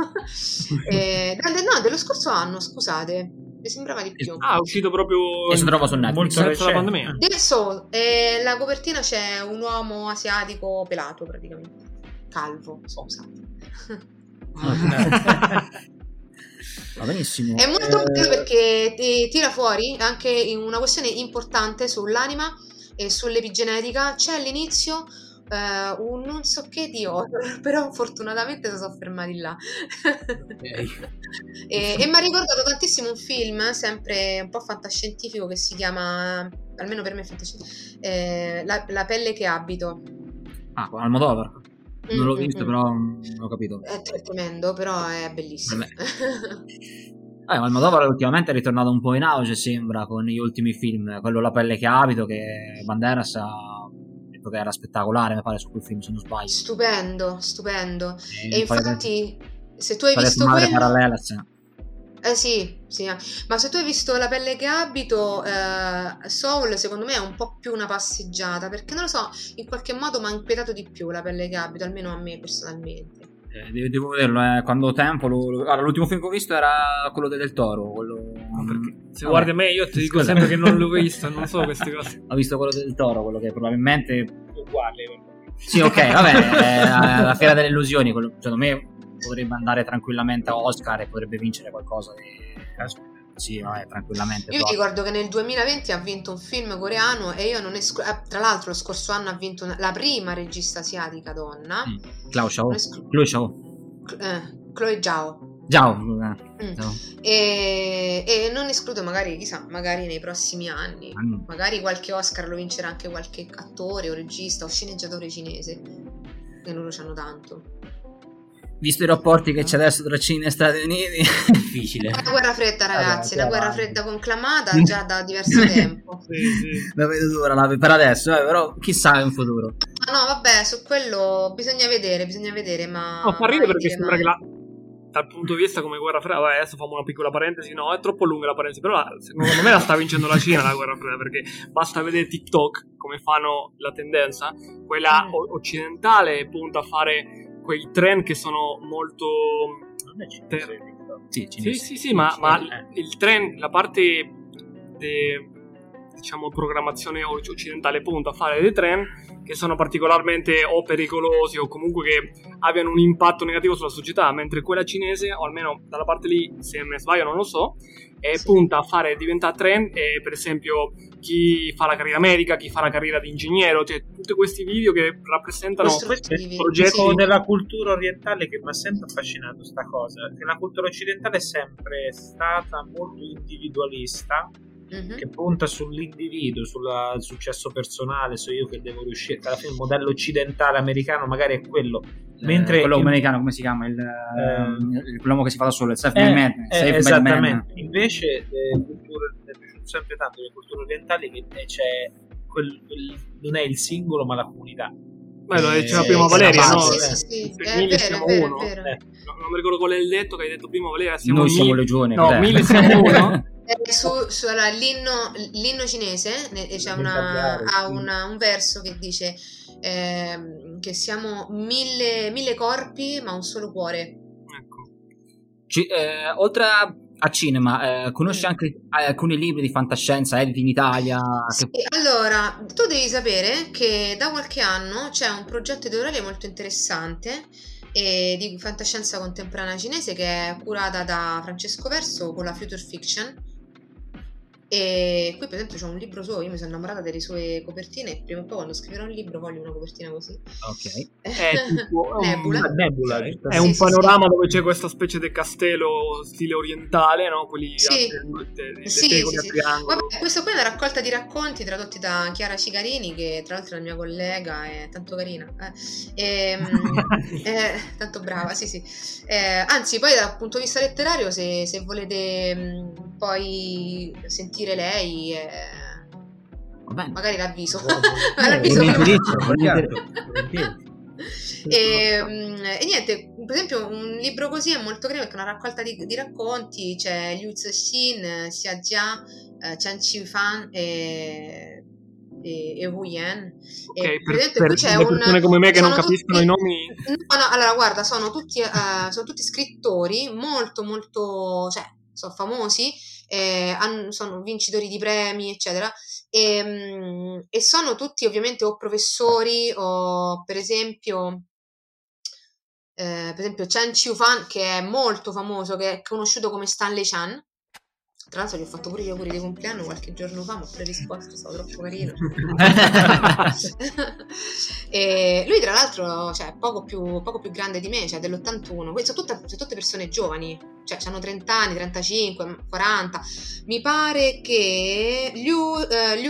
Dello scorso anno, scusate, mi sembrava di più. È uscito proprio e si trova su Netflix molto la pandemia. The Soul, la copertina c'è un uomo asiatico pelato praticamente, calvo, scusate. Va benissimo. È molto bello perché ti tira fuori anche una questione importante sull'anima e sull'epigenetica. C'è all'inizio un non so che di horror, però fortunatamente si sono fermati là. Okay. E mi ha ricordato tantissimo un film sempre un po' fantascientifico che si chiama almeno per me è fantascienza. La pelle che abito. Ah, Almodovar. Non l'ho visto, però non ho capito. È tremendo, però è bellissimo. Almodovar ultimamente è ritornato un po' in auge, sembra, con gli ultimi film. Quello La pelle che abito, che Banderas ha detto che era spettacolare, mi pare, su quel film, se non sbaglio. Stupendo. E infatti, se tu hai visto quello... Parallela, cioè. Sì, ma se tu hai visto La pelle che abito, Soul secondo me è un po' più una passeggiata, perché non lo so, in qualche modo mi ha inquietato di più La pelle che abito, almeno a me personalmente. Devo vederlo, quando ho tempo. Allora, l'ultimo film che ho visto era quello del Toro, se guardi me, io ti dico sempre che non l'ho visto, non so queste cose. Ho visto quello del Toro, quello che probabilmente uguale. Sì, ok, va bene, la fiera delle illusioni, quello, secondo me potrebbe andare tranquillamente a Oscar e potrebbe vincere qualcosa sì, vabbè, tranquillamente. Io mi ricordo che nel 2020 ha vinto un film coreano e io non tra l'altro lo scorso anno ha vinto la prima regista asiatica donna, Chloe Zhao. E non escludo, magari, chissà, magari nei prossimi anni magari qualche Oscar lo vincerà anche qualche attore o regista o sceneggiatore cinese, che loro c'hanno tanto. Visto i rapporti che c'è adesso tra Cina e Stati Uniti, è difficile. La guerra fredda, ragazzi, la guerra fredda conclamata già da diverso tempo. Sì. La vedo dura per adesso, però chissà in futuro. No, vabbè, su quello bisogna vedere, ma... No, fa ridere perché sembra che dal punto di vista come guerra fredda, vabbè, adesso famo una piccola parentesi, no, è troppo lunga la parentesi, però secondo me la sta vincendo la Cina la guerra fredda, perché basta vedere TikTok, come fanno la tendenza, quella occidentale punta a fare... quei trend che sono molto il trend, la parte diciamo programmazione occidentale punta a fare dei trend che sono particolarmente o pericolosi o comunque che abbiano un impatto negativo sulla società, mentre quella cinese, o almeno dalla parte lì, se mi sbaglio non lo so, punta a fare diventare trend, per esempio chi fa la carriera medica, chi fa la carriera di ingegnero, cioè tutti questi video che rappresentano progetti della cultura orientale, che mi ha sempre affascinato sta cosa, che la cultura occidentale è sempre stata molto individualista, che punta sull'individuo, sul successo personale, so io che devo riuscire. Alla fine il modello occidentale americano magari è quello, mentre quello americano, come si chiama, l'uomo che si fa da solo, il self-made man, esattamente. Invece sempre tanto le culture orientali, che c'è non è il singolo ma la comunità. Lo diceva prima Valeria, no? Per mille siamo uno. Non mi ricordo qual è il detto che hai detto prima, Valeria. Noi siamo legione. No, mille siamo uno. L'inno cinese c'è un verso che dice che siamo mille corpi ma un solo cuore. Ecco. Oltre a cinema, conosci anche alcuni libri di fantascienza editi in Italia? Sì, allora, tu devi sapere che da qualche anno c'è un progetto editoriale molto interessante di fantascienza contemporanea cinese, che è curata da Francesco Verso con la Future Fiction, e qui per esempio c'è un libro suo, io mi sono innamorata delle sue copertine, prima o poi quando scriverò un libro voglio una copertina così. Ok. Tipo, Nebula. È un panorama dove c'è questa specie di castello stile orientale, no? Quelli sì. Vabbè, questo qui è una raccolta di racconti tradotti da Chiara Cicarini, che tra l'altro è la mia collega, è tanto carina, tanto brava, sì. Anzi, poi dal punto di vista letterario, se volete poi sentire lei, magari l'avviso. E niente, per esempio un libro così è molto carino, perché è una raccolta di racconti, c'è Liu Cixin, Xia Jia, Chen Qiufan e Wu Yan. Okay, per c'è persone come me che non capiscono tutti, i nomi. No, allora guarda, sono tutti scrittori molto molto, cioè sono famosi, sono vincitori di premi eccetera, e sono tutti ovviamente o professori, o per esempio Chen Qiufan, che è molto famoso, che è conosciuto come Stanley Chan, Tra l'altro gli ho fatto pure gli auguri di compleanno qualche giorno fa, ma ho predisposto, è stato troppo carino. E lui tra l'altro, cioè, poco più grande di me, cioè dell'81. Poi sono tutte persone giovani, cioè hanno 30 anni, 35, 40. Mi pare che Liu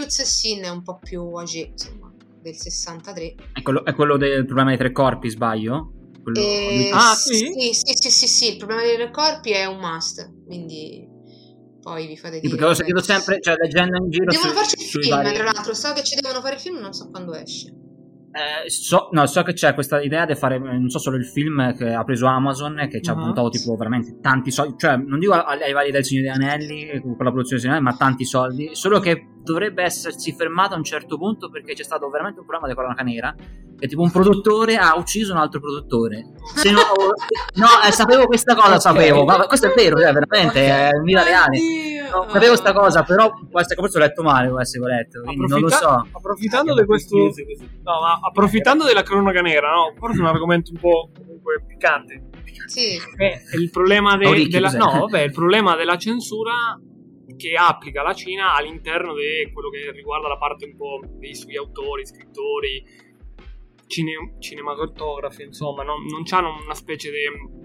Cixin è un po' più age, insomma, del 63. È quello del problema dei tre corpi, sbaglio? Sì, il problema dei tre corpi è un must, quindi poi vi fate dire. Perché lo sentito sempre, cioè leggenda in giro. Devono farci il film, vari... tra l'altro, so che ci devono fare il film, non so quando esce. So che c'è questa idea di fare, non so, solo il film che ha preso Amazon, che ci ha puntato tipo veramente tanti soldi, cioè non dico ai vari del Signore degli Anelli con la produzione cinema, ma tanti soldi, solo che dovrebbe essersi fermato a un certo punto perché c'è stato veramente un problema di cronaca nera, che tipo un produttore ha ucciso un altro produttore. Se no, sapevo questa cosa, okay. Ma questo è vero, veramente, okay. È un vita reale. No, sapevo sta cosa, però può essere che forse ho letto male, può essere che ho letto, quindi non lo so. Approfittando di questo, no, ma approfittando della cronaca nera, no, forse è un argomento un po' comunque piccante. Sì. Il problema il problema della censura che applica la Cina all'interno di quello che riguarda la parte un po' dei suoi autori, scrittori, cinematografi, insomma, non c'hanno una specie di...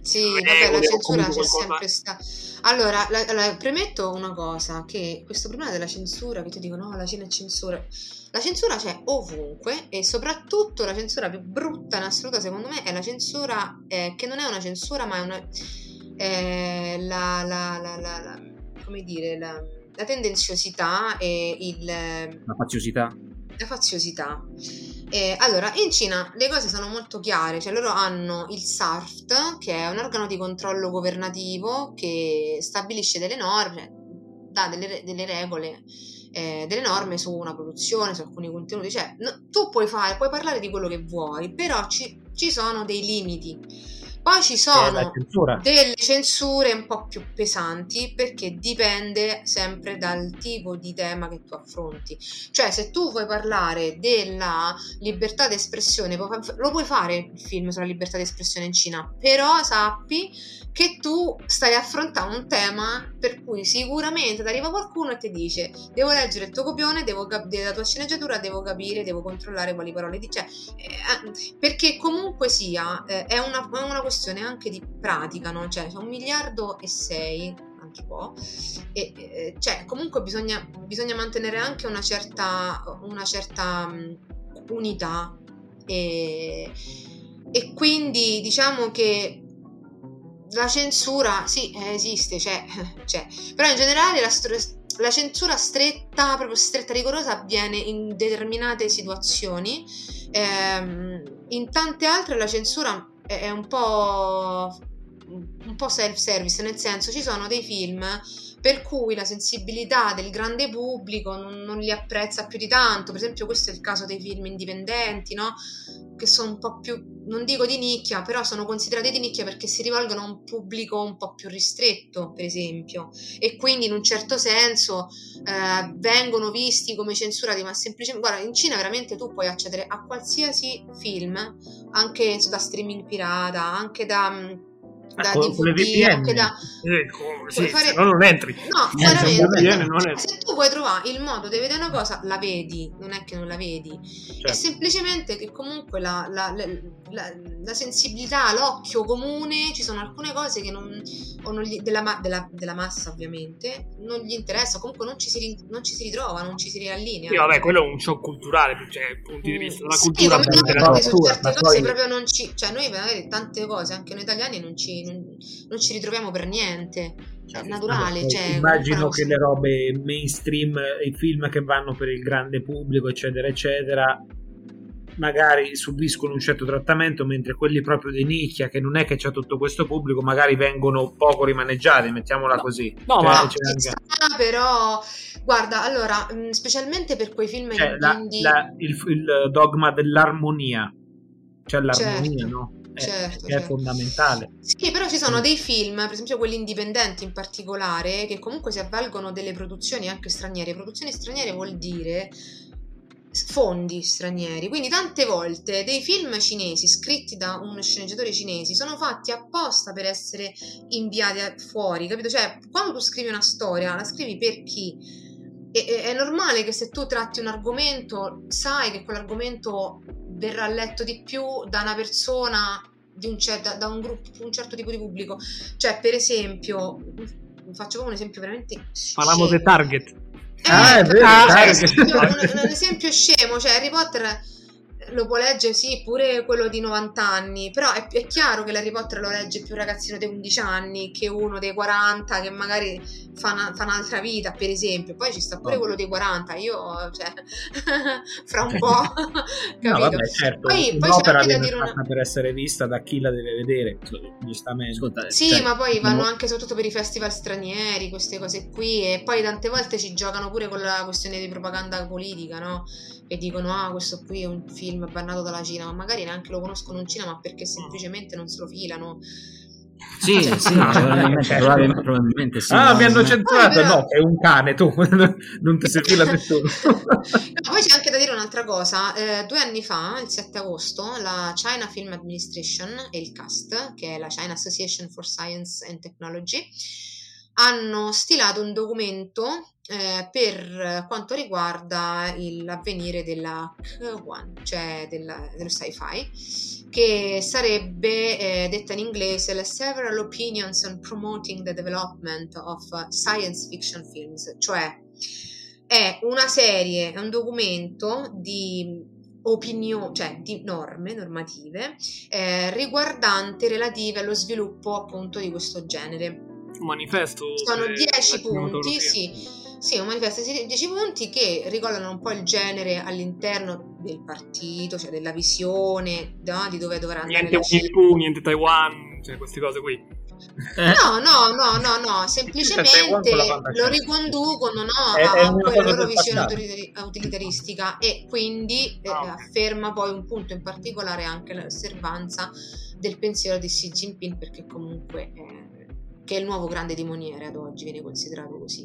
Sì, vabbè, la censura c'è sempre stata. Allora, premetto una cosa, che questo problema della censura, che ti dicono no, la Cina è censura. La censura c'è ovunque, e soprattutto la censura più brutta in assoluto, secondo me, è la censura che non è una censura, ma è una... come dire, la tendenziosità e la faziosità. Allora, in Cina le cose sono molto chiare, cioè loro hanno il SART, che è un organo di controllo governativo che stabilisce delle norme, dà delle regole, delle norme su una produzione, su alcuni contenuti, cioè tu puoi parlare di quello che vuoi, però ci sono dei limiti. Poi ci sono delle censure un po' più pesanti, perché dipende sempre dal tipo di tema che tu affronti. Cioè, se tu vuoi parlare della libertà d'espressione, lo puoi fare il film sulla libertà d'espressione in Cina, però sappi che tu stai affrontando un tema per cui sicuramente ti arriva qualcuno e ti dice devo leggere il tuo copione, devo capire la tua sceneggiatura, devo capire, devo controllare quali parole dici. Perché comunque sia, è una questione anche di pratica, no? Cioè, sono 1,6 miliardi, anche po', cioè, comunque bisogna mantenere anche una certa unità, e quindi diciamo che la censura sì, esiste, c'è. Però in generale la censura stretta, proprio stretta, rigorosa, avviene in determinate situazioni, in tante altre la censura è un po' self-service, nel senso ci sono dei film per cui la sensibilità del grande pubblico non li apprezza più di tanto. Per esempio, questo è il caso dei film indipendenti, no? Che sono un po' più, non dico di nicchia, però sono considerati di nicchia perché si rivolgono a un pubblico un po' più ristretto, per esempio, e quindi in un certo senso vengono visti come censurati, ma semplicemente, guarda, in Cina veramente tu puoi accedere a qualsiasi film, anche da streaming pirata, anche da con DVD, anche da fare... no, non entri, no, veramente, non entri. Se tu vuoi trovare il modo di vedere una cosa, la vedi, non è che non la vedi, certo. È semplicemente che comunque la sensibilità, l'occhio comune, ci sono alcune cose che non gli, della massa ovviamente non gli interessa, comunque non ci si ritrova, non ci si riallinea. Sì, vabbè, quello è un shock culturale, cioè punti di vista della cultura, sì, però su certe cose proprio non ci, cioè noi magari tante cose anche noi italiani non ci ritroviamo per niente, cioè, è naturale, cioè, immagino che le robe mainstream, i film che vanno per il grande pubblico eccetera eccetera, magari subiscono un certo trattamento, mentre quelli proprio di nicchia, che non è che c'è tutto questo pubblico, magari vengono poco rimaneggiati, mettiamola così. No, cioè, ma c'è anche... però guarda, allora specialmente per quei film, cioè, il dogma dell'armonia, cioè l'armonia, certo. No? Certo, è fondamentale. Sì, però ci sono dei film, per esempio quelli indipendenti in particolare, che comunque si avvalgono delle produzioni anche straniere. Produzioni straniere vuol dire fondi stranieri, quindi tante volte dei film cinesi scritti da un sceneggiatore cinese sono fatti apposta per essere inviati fuori, capito? Cioè, quando tu scrivi una storia, la scrivi per chi? E è normale che se tu tratti un argomento, sai che quell'argomento verrà letto di più da una persona, da un gruppo, un certo tipo di pubblico. Cioè, per esempio, faccio un esempio veramente scemo. Parliamo di target. Un esempio scemo, cioè Harry Potter lo può leggere, sì, pure quello di 90 anni, però è chiaro che l'Harry Potter lo legge più un ragazzino dei 11 anni che uno dei 40 che magari fa un'altra vita, per esempio. Poi ci sta pure quello dei 40, io, cioè, fra un po', capito? No, vabbè, certo, poi un'opera c'è anche da dire una... per essere vista da chi la deve vedere, giustamente. Sì, cioè, ma poi vanno anche soprattutto per i festival stranieri, queste cose qui, e poi tante volte ci giocano pure con la questione di propaganda politica, no? E dicono, ah, questo qui è un film bannato dalla Cina, ma magari neanche lo conoscono in Cina, ma perché semplicemente non se lo filano. Sì, cioè, sì, probabilmente sì. Ah, no, mi hanno centrato, però... no, è un cane, tu non ti servi la persona. No, poi c'è anche da dire un'altra cosa, 2 anni fa, il 7 agosto, la China Film Administration e il CAST, che è la China Association for Science and Technology, hanno stilato un documento per quanto riguarda l'avvenire della K1, cioè dello sci-fi, che sarebbe detta in inglese le several opinions on promoting the development of science fiction films, cioè è una serie, è un documento di opinioni, cioè di normative riguardanti relative allo sviluppo appunto di questo genere. Un manifesto. Sono 10 punti, sì, un manifesto di 10 punti che ricollano un po' il genere all'interno del partito, cioè della visione, no? Di dove dovrà andare. Niente Wing Chun, niente Taiwan, cioè queste cose qui. No, semplicemente lo riconducono, no, a quella loro visione utilitaristica, e quindi afferma poi un punto in particolare anche l'osservanza del pensiero di Xi Jinping, perché comunque che è il nuovo grande timoniere, ad oggi viene considerato così,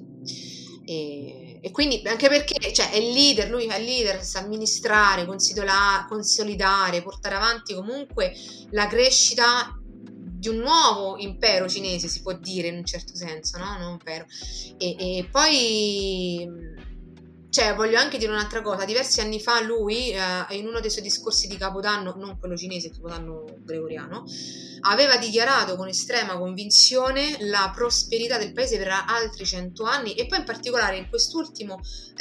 e quindi anche perché, cioè, è il leader, sa amministrare, consolidare, portare avanti comunque la crescita di un nuovo impero cinese, si può dire in un certo senso, no? Non impero. E poi, cioè, voglio anche dire un'altra cosa, diversi anni fa lui, in uno dei suoi discorsi di Capodanno, non quello cinese, Capodanno gregoriano, aveva dichiarato con estrema convinzione la prosperità del paese per altri 100 anni, e poi in particolare in quest'ultimo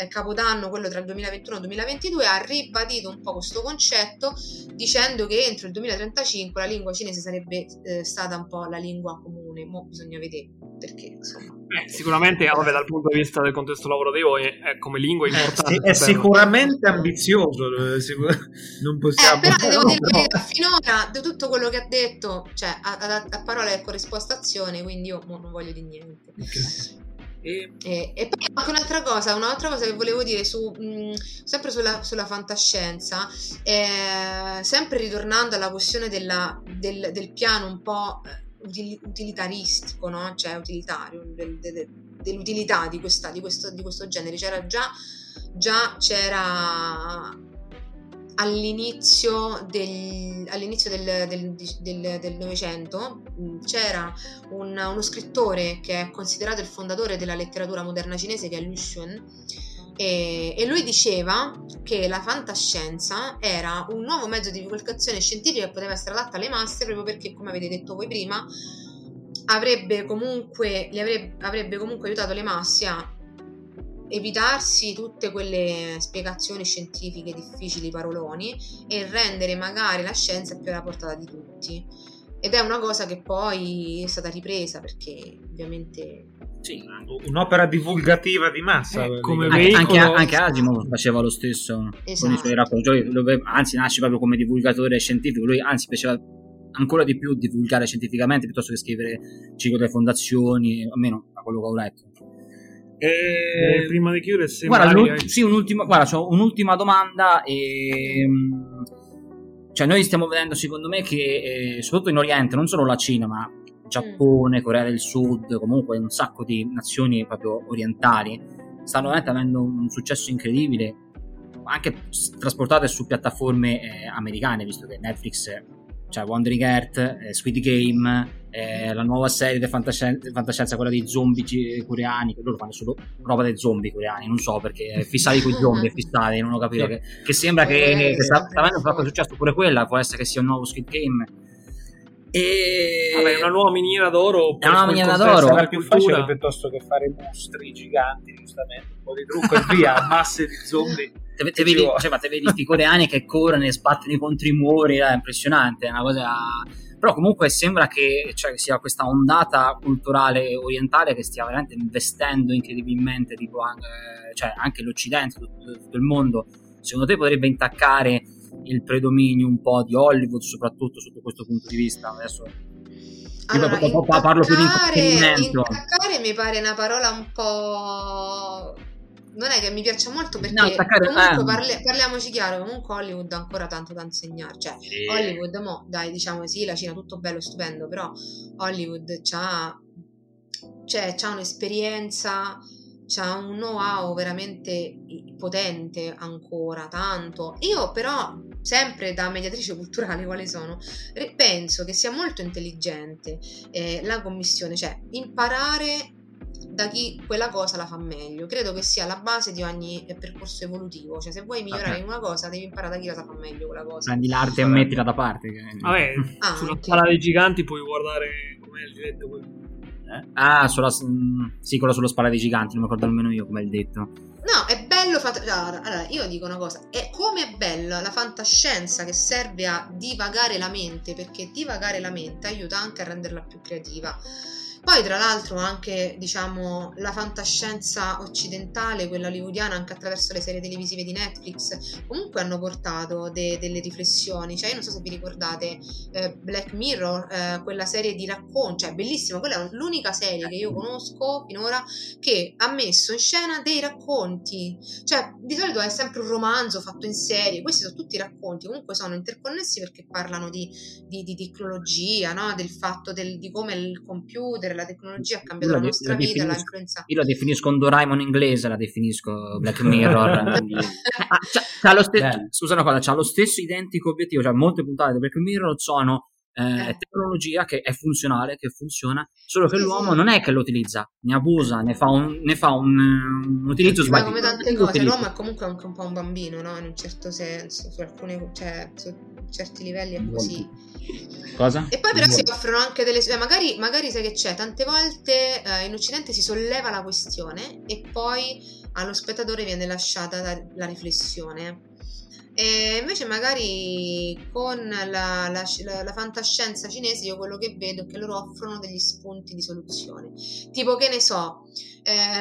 Capodanno, quello tra il 2021 e il 2022, ha ribadito un po' questo concetto dicendo che entro il 2035 la lingua cinese sarebbe stata un po' la lingua comune. Mo' bisogna vedere perché, insomma. Sicuramente, vabbè, dal punto di vista del contesto lavoro di voi è come lingua importante. È sicuramente ambizioso, non possiamo. Però devo dire che finora tutto quello che ha detto, cioè a parole è corrisposta azione, quindi io non voglio dire niente. Okay. E poi anche un'altra cosa che volevo dire su sempre sulla fantascienza, sempre ritornando alla questione del piano un po' utilitaristico, no? Cioè utilitario, dell'utilità di questo genere. C'era già c'era all'inizio del Novecento, c'era uno scrittore che è considerato il fondatore della letteratura moderna cinese, che è Liu Cixin, e lui diceva che la fantascienza era un nuovo mezzo di divulgazione scientifica che poteva essere adatta alle masse, proprio perché, come avete detto voi prima, avrebbe comunque aiutato le masse a evitarsi tutte quelle spiegazioni scientifiche difficili, paroloni, e rendere magari la scienza più alla portata di tutti. Ed è una cosa che poi è stata ripresa, perché ovviamente sì, un'opera divulgativa di massa, come anche Asimov faceva lo stesso, esatto, con i suoi racconti. Anzi, nasce proprio come divulgatore scientifico, lui anzi piaceva ancora di più divulgare scientificamente piuttosto che scrivere ciclo delle fondazioni, almeno da quello che ho letto. E prima di chiudere, un'ultima domanda. Cioè, noi stiamo vedendo, secondo me, che soprattutto in Oriente, non solo la Cina, ma Giappone, Corea del Sud, comunque un sacco di nazioni proprio orientali stanno veramente avendo un successo incredibile, anche trasportate su piattaforme americane, visto che Netflix cioè Wandering Earth, Squid Game, la nuova serie di fantascienza, quella dei zombie coreani, che loro fanno solo roba dei zombie coreani, non so perché, fissati con i zombie, fissati, non ho capito, che sembra che sta avendo qualcosa successo pure quella, può essere che sia un nuovo Squid Game. E... Vabbè, una nuova miniera d'oro, è una miniera d'oro, sarà più facile piuttosto che fare mostri giganti, giustamente un po' di trucco e via, masse di zombie. Te vedi i coreani che corrono e sbattono contro i muri, è impressionante, è una cosa. Però comunque sembra che, cioè, sia questa ondata culturale orientale che stia veramente investendo incredibilmente, tipo anche l'Occidente, tutto il mondo. Secondo te potrebbe intaccare il predominio un po' di Hollywood, soprattutto sotto questo punto di vista? Adesso parlo più di intaccamento. Intaccare mi pare una parola un po'... non è che mi piaccia molto, perché comunque parliamoci chiaro, comunque Hollywood ha ancora tanto da insegnare, cioè sì. Hollywood, mo dai, diciamo sì, la Cina tutto bello stupendo, però Hollywood c'ha un'esperienza, c'ha un know-how veramente potente ancora, tanto. Io però, sempre da mediatrice culturale quale sono, penso che sia molto intelligente la commissione, cioè imparare da chi quella cosa la fa meglio. Credo che sia la base di ogni percorso evolutivo, cioè se vuoi migliorare in una cosa devi imparare da chi la fa meglio quella cosa. Prendi l'arte e mettila da parte. Vabbè, sulla Scala dei Giganti puoi guardare com'è il diretto quella sulla Scala dei Giganti, non mi ricordo nemmeno io com'è il detto. No, è bello allora io dico una cosa, è come è bella la fantascienza che serve a divagare la mente, perché divagare la mente aiuta anche a renderla più creativa. Poi tra l'altro anche, diciamo, la fantascienza occidentale, quella hollywoodiana, anche attraverso le serie televisive di Netflix, comunque hanno portato delle riflessioni. Cioè, io non so se vi ricordate Black Mirror, quella serie di racconti, cioè bellissima, quella è l'unica serie che io conosco finora che ha messo in scena dei racconti. Cioè, di solito è sempre un romanzo fatto in serie, questi sono tutti racconti, comunque sono interconnessi perché parlano di tecnologia, no? Del fatto di come il computer, la tecnologia ha cambiato la nostra vita, l'ha influenzata. Io la definisco un Doraemon inglese, la definisco Black Mirror. Scusa una cosa, c'ha lo stesso identico obiettivo, cioè molte puntate di Black Mirror sono tecnologia che è funzionale, che funziona, solo che l'uomo non è che lo utilizza, ne abusa, ne fa un utilizzo sbagliato. Ma come tante cose, l'uomo è comunque anche un po' un bambino, no? In un certo senso, su alcune, cioè, su certi livelli è così. Cosa? E poi però si offrono anche delle... magari sai che c'è, tante volte in Occidente si solleva la questione e poi allo spettatore viene lasciata la riflessione. E invece magari con la fantascienza cinese io quello che vedo è che loro offrono degli spunti di soluzione, tipo, che ne so,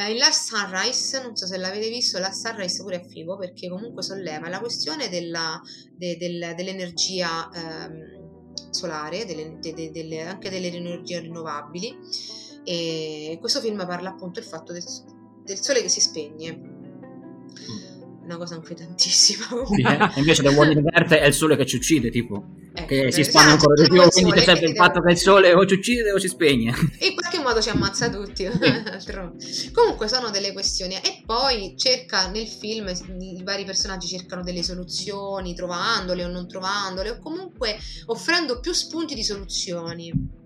in Last Sunrise, non so se l'avete visto, Last Sunrise pure è figo perché comunque solleva la questione dell'energia solare, anche delle energie rinnovabili, e questo film parla appunto del fatto del sole che si spegne, una cosa inquietantissima. Sì, invece The Wandering Earth è il sole che ci uccide, tipo, che si spande ancora di più, quindi c'è sempre il fatto che il sole o ci uccide o ci spegne. In qualche modo ci ammazza tutti. Sì. Comunque sono delle questioni, e poi cerca nel film, i vari personaggi cercano delle soluzioni, trovandole o non trovandole, o comunque offrendo più spunti di soluzioni.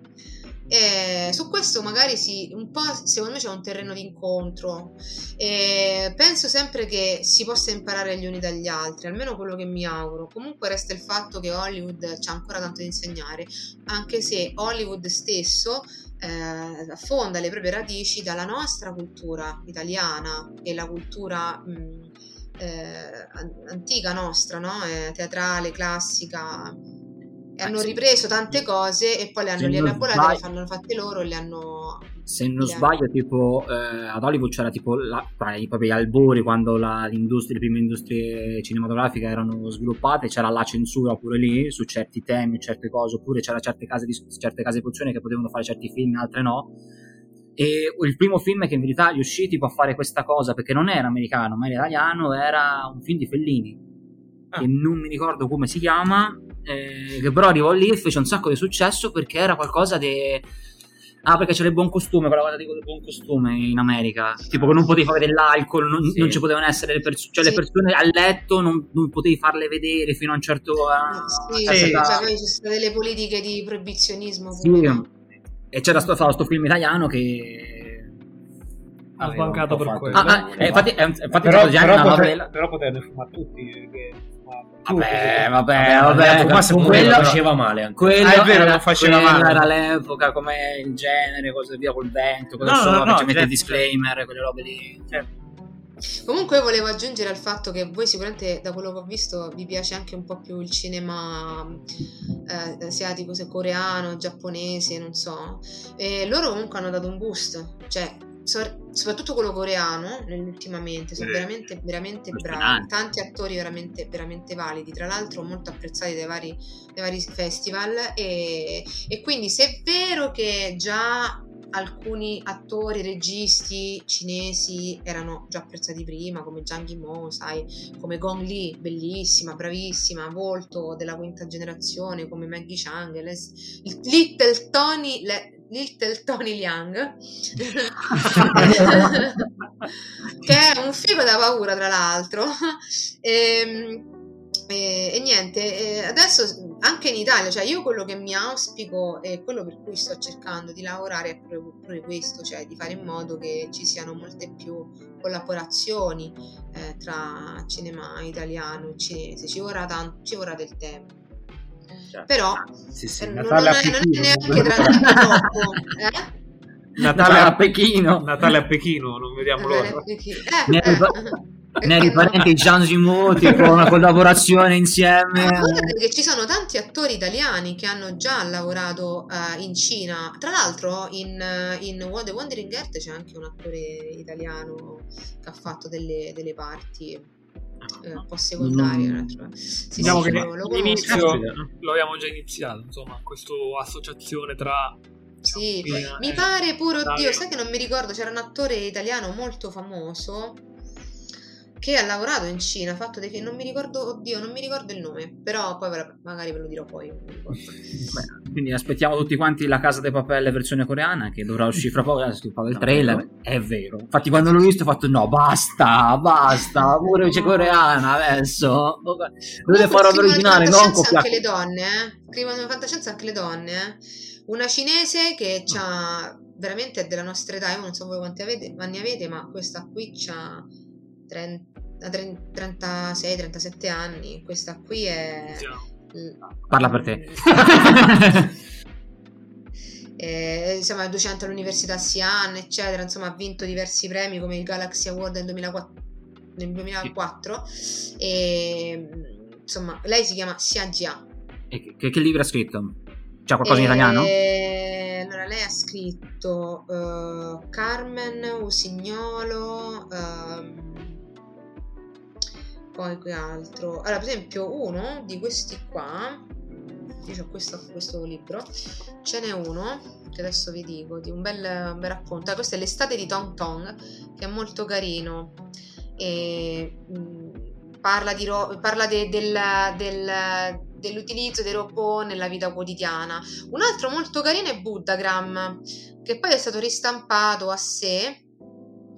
Su questo magari un po' secondo me c'è un terreno di incontro, penso sempre che si possa imparare gli uni dagli altri, almeno quello che mi auguro. Comunque resta il fatto che Hollywood c'ha ancora tanto da insegnare, anche se Hollywood stesso affonda le proprie radici dalla nostra cultura italiana e la cultura antica nostra, no? Teatrale, classica. Hanno ripreso tante cose e poi le hanno rielaborate, le fanno fatte loro, le hanno... Se non sbaglio, tipo ad Hollywood c'era tipo proprio gli albori, quando le prime industrie cinematografiche erano sviluppate, c'era la censura pure lì su certi temi, certe cose, oppure c'era certe case di produzione che potevano fare certi film, altre no. E il primo film che in verità riuscì tipo a fare questa cosa, perché non era americano ma era italiano, era un film di Fellini che non mi ricordo come si chiama, che però arrivò lì e fece un sacco di successo perché era qualcosa di Ah, perché c'era il buon costume, quella cosa del buon costume in America. Tipo che non potevi fare dell'alcol, non, sì, non ci potevano essere le persone, cioè, sì, le persone a letto non potevi farle vedere fino a un certo. Sì, sì, cioè, ci sono delle politiche di proibizionismo. Sì. E c'era sto film italiano che ha sbancato per quello. Infatti però potevano fumare tutti. Perché... Vabbè, quello faceva male anche. Quello è vero, non faceva male. Era l'epoca, come il genere, cose via col vento, cosa ci mette il disclaimer, quelle robe lì. Certo. Comunque volevo aggiungere al fatto che voi sicuramente, da quello che ho visto, vi piace anche un po' più il cinema asiatico, se coreano, giapponese, non so. E loro comunque hanno dato un boost, cioè soprattutto quello coreano ultimamente sono veramente veramente bravi, tanti attori veramente veramente validi, tra l'altro molto apprezzati dai vari festival, e quindi se è vero che già alcuni attori, registi cinesi erano già apprezzati prima, come Zhang Yimou, sai, come Gong Li, bellissima, bravissima, volto della quinta generazione, come Maggie Chang, Little Tony Liang che è un figo da paura, tra l'altro. E niente, adesso anche in Italia, cioè io quello che mi auspico e quello per cui sto cercando di lavorare è proprio questo, cioè di fare in modo che ci siano molte più collaborazioni tra cinema italiano e cinese. Ci vorrà del tempo. Però sì. Non è neanche tranquillo troppo, eh? Natale a Pechino, non vediamo l'ora. Ne parenti Zhang Yimou, tipo una collaborazione insieme. Perché ci sono tanti attori italiani che hanno già lavorato in Cina. Tra l'altro in The Wandering Earth c'è anche un attore italiano che ha fatto delle parti un po' secondarie, sì, diciamo sì, che lo abbiamo già iniziato, insomma, questa associazione tra, sì, diciamo, mi pare pure, oddio, sai che non mi ricordo, c'era un attore italiano molto famoso che ha lavorato in Cina, ha fatto dei film, non mi ricordo il nome, però poi magari ve lo dirò poi. Beh, quindi aspettiamo tutti quanti La Casa dei Papelle versione coreana, che dovrà uscire fra poco, il trailer, no. È vero, infatti quando l'ho visto ho fatto no, basta, pure c'è coreana adesso, dovete fare l'originale, non copiare. Anche le donne, scrivono fantascienza anche le donne, una cinese che c'ha, veramente è della nostra età, io non so voi quanti anni avete, ma questa qui c'ha 36-37 anni, questa qui è. Parla per te. Insomma, è docente all'università Xi'an, eccetera. Insomma, ha vinto diversi premi come il Galaxy Award nel 2004. Sì. E insomma, lei si chiama Xia Jia. E che libro ha scritto? C'è qualcosa in italiano? Allora, lei ha scritto Carmen, Usignolo. Poi qui altro, allora per esempio uno di questi qua, io ho questo libro, ce n'è uno che adesso vi dico, di un bel racconto, questo è L'estate di Tong Tong, che è molto carino, e parla dell'utilizzo dei robot nella vita quotidiana. Un altro molto carino è Buddhagram, che poi è stato ristampato a sé.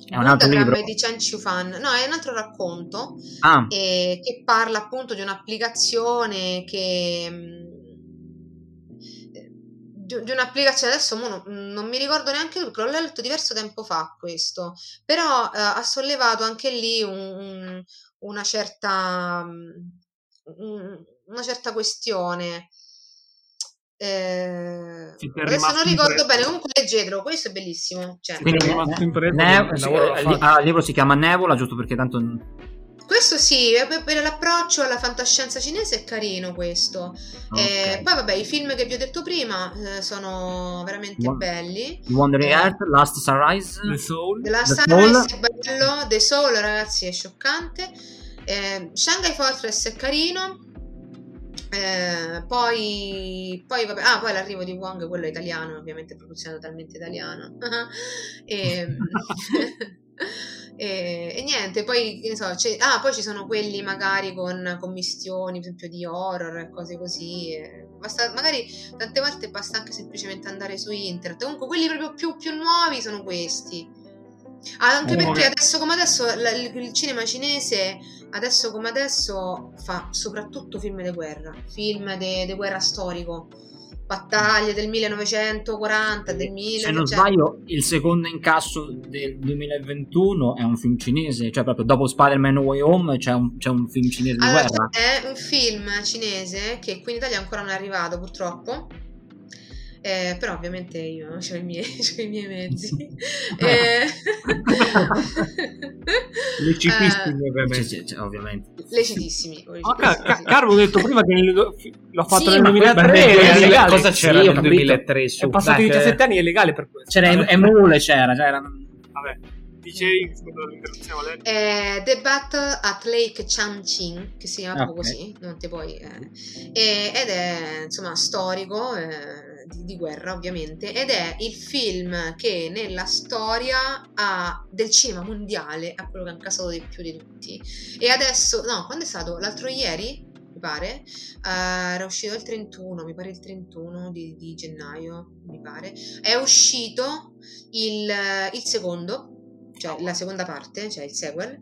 È un altro libro di Chen Qiufan, no, è un altro racconto che parla appunto di un'applicazione adesso non mi ricordo neanche perché l'ho letto diverso tempo fa questo, però ha sollevato anche lì una certa questione. Adesso non ricordo bene, comunque leggetelo, questo è bellissimo, cioè. Quindi il libro si chiama Nebula, giusto, perché tanto questo sì, per l'approccio alla fantascienza cinese è carino questo, okay. Poi vabbè, i film che vi ho detto prima sono veramente belli. The Wandering Earth, Last Sunrise, The Soul. Last Sunrise è bello, The Soul, ragazzi, è scioccante, Shanghai Fortress è carino. Poi vabbè, poi l'arrivo di Wong, quello italiano, ovviamente produzione totalmente italiana. E niente, poi che ne so, poi ci sono quelli magari con commistioni, per esempio, di horror e cose così. Basta, magari tante volte basta anche semplicemente andare su internet. Comunque quelli proprio più nuovi sono questi. Anche perché adesso come adesso il cinema cinese adesso come adesso fa soprattutto film di guerra, film di guerra storico, battaglie del 1940, del 1900. Se non sbaglio il secondo incasso del 2021 è un film cinese, cioè proprio dopo Spider-Man No Way Home c'è un film cinese di guerra. È un film cinese che qui in Italia ancora non è arrivato purtroppo. Però ovviamente io c'ho i miei mezzi. Lecitissimi, ovviamente. Lecitissimi. Carlo, ho detto prima che l'ho fatto nel 2003. È legale. Cosa c'era nel 2003? È passato 17 anni, è legale per questo. C'era Emule, c'era. Vabbè. Dicevi, The Battle at Lake Changjin, che si chiama proprio così, non te puoi. Ed è insomma storico, di guerra ovviamente, ed è il film che nella storia del cinema mondiale è quello che ha incassato di più di tutti. E adesso, no, quando è stato? L'altro ieri? Mi pare era uscito il 31, mi pare il 31 di gennaio, mi pare è uscito il secondo, cioè la seconda parte, cioè il sequel,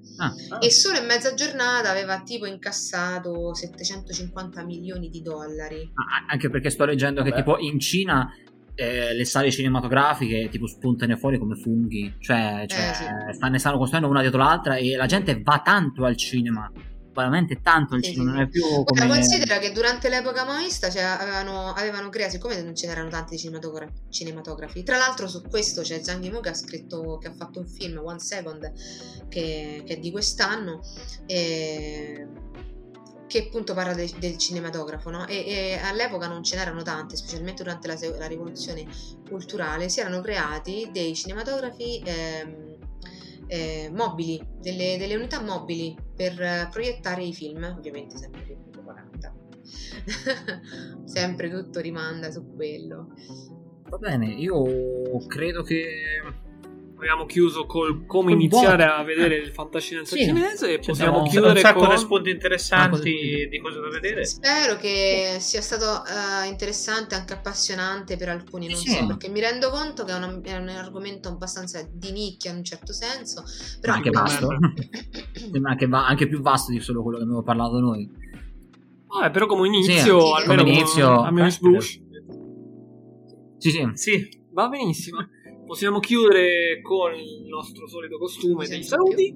e solo in mezza giornata aveva tipo incassato 750 milioni di dollari. Anche perché sto leggendo che tipo in Cina le sale cinematografiche tipo spuntano fuori come funghi, ne stanno costruendo una dietro l'altra e la gente va tanto al cinema, veramente tanto al cinema. Non è più come... Considera che durante l'epoca maoista avevano creato, siccome non ce n'erano tanti cinematografi, tra l'altro su questo c'è Zhang Yimou che ha fatto un film, One Second, che è di quest'anno, che appunto parla del cinematografo, no? E all'epoca non ce n'erano tanti, specialmente durante la rivoluzione culturale si erano creati dei cinematografi mobili, delle unità mobili per proiettare i film, ovviamente sempre più 40. Sempre tutto rimanda su quello. Va bene, io credo che abbiamo chiuso col iniziare a vedere il fantascienza cinese, e possiamo chiudere un sacco con spunti interessanti di cose da vedere. Spero che sia stato interessante, anche appassionante per alcuni, perché mi rendo conto che è un argomento abbastanza di nicchia in un certo senso, però anche vasto, anche più vasto di solo quello che abbiamo parlato noi. Però come inizio, almeno come inizio, sì, va benissimo. Possiamo chiudere con il nostro solito costume dei saluti.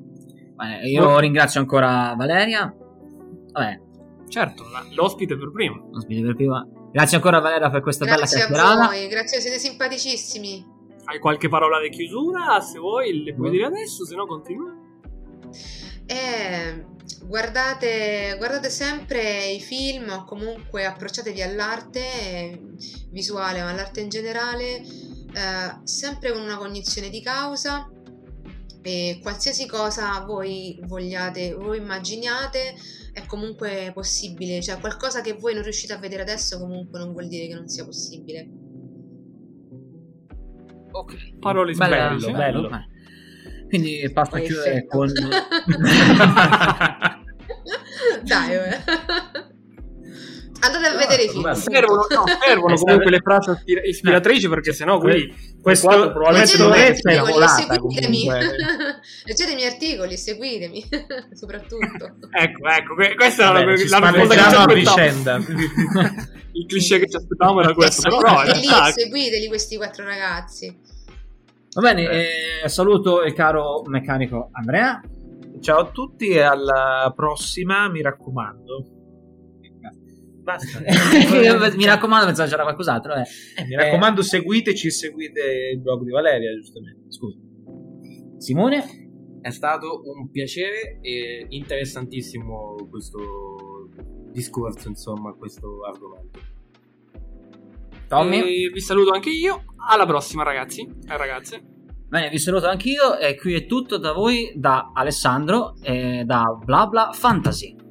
Bene, io ringrazio ancora Valeria. Vabbè, certo, l'ospite per primo. Grazie ancora Valeria per questa bella chiacchierata. Grazie, siete simpaticissimi. Hai qualche parola di chiusura? Se vuoi le puoi dire adesso, se no continua. Guardate sempre i film, o comunque approcciatevi all'arte visuale, ma all'arte in generale, sempre con una cognizione di causa, e qualsiasi cosa voi vogliate, voi immaginiate, è comunque possibile, cioè qualcosa che voi non riuscite a vedere adesso comunque non vuol dire che non sia possibile. Ok, parole bello. Quindi basta chiudere con dai. Andate a vedere i film. Servono comunque le frasi ispiratrici, perché sennò questo probabilmente non è volata. Leggetemi articoli, seguitemi soprattutto. Ecco, questa è la risposta che ci aspettavamo. Il cliché che ci aspettavamo era questo. Seguiteli questi quattro ragazzi. Va bene, saluto il caro meccanico Andrea. Ciao a tutti e alla prossima, mi raccomando. Basta. Mi raccomando, pensavo c'era qualcos'altro. Mi raccomando, seguite il blog di Valeria, giustamente. Scusa. Simone, è stato un piacere e interessantissimo questo discorso, insomma, questo argomento. Tommy, vi saluto anche io. Alla prossima, ragazzi e ragazze. Bene, vi saluto anch'io. E qui è tutto da voi, da Alessandro e da Bla Bla Fantasy.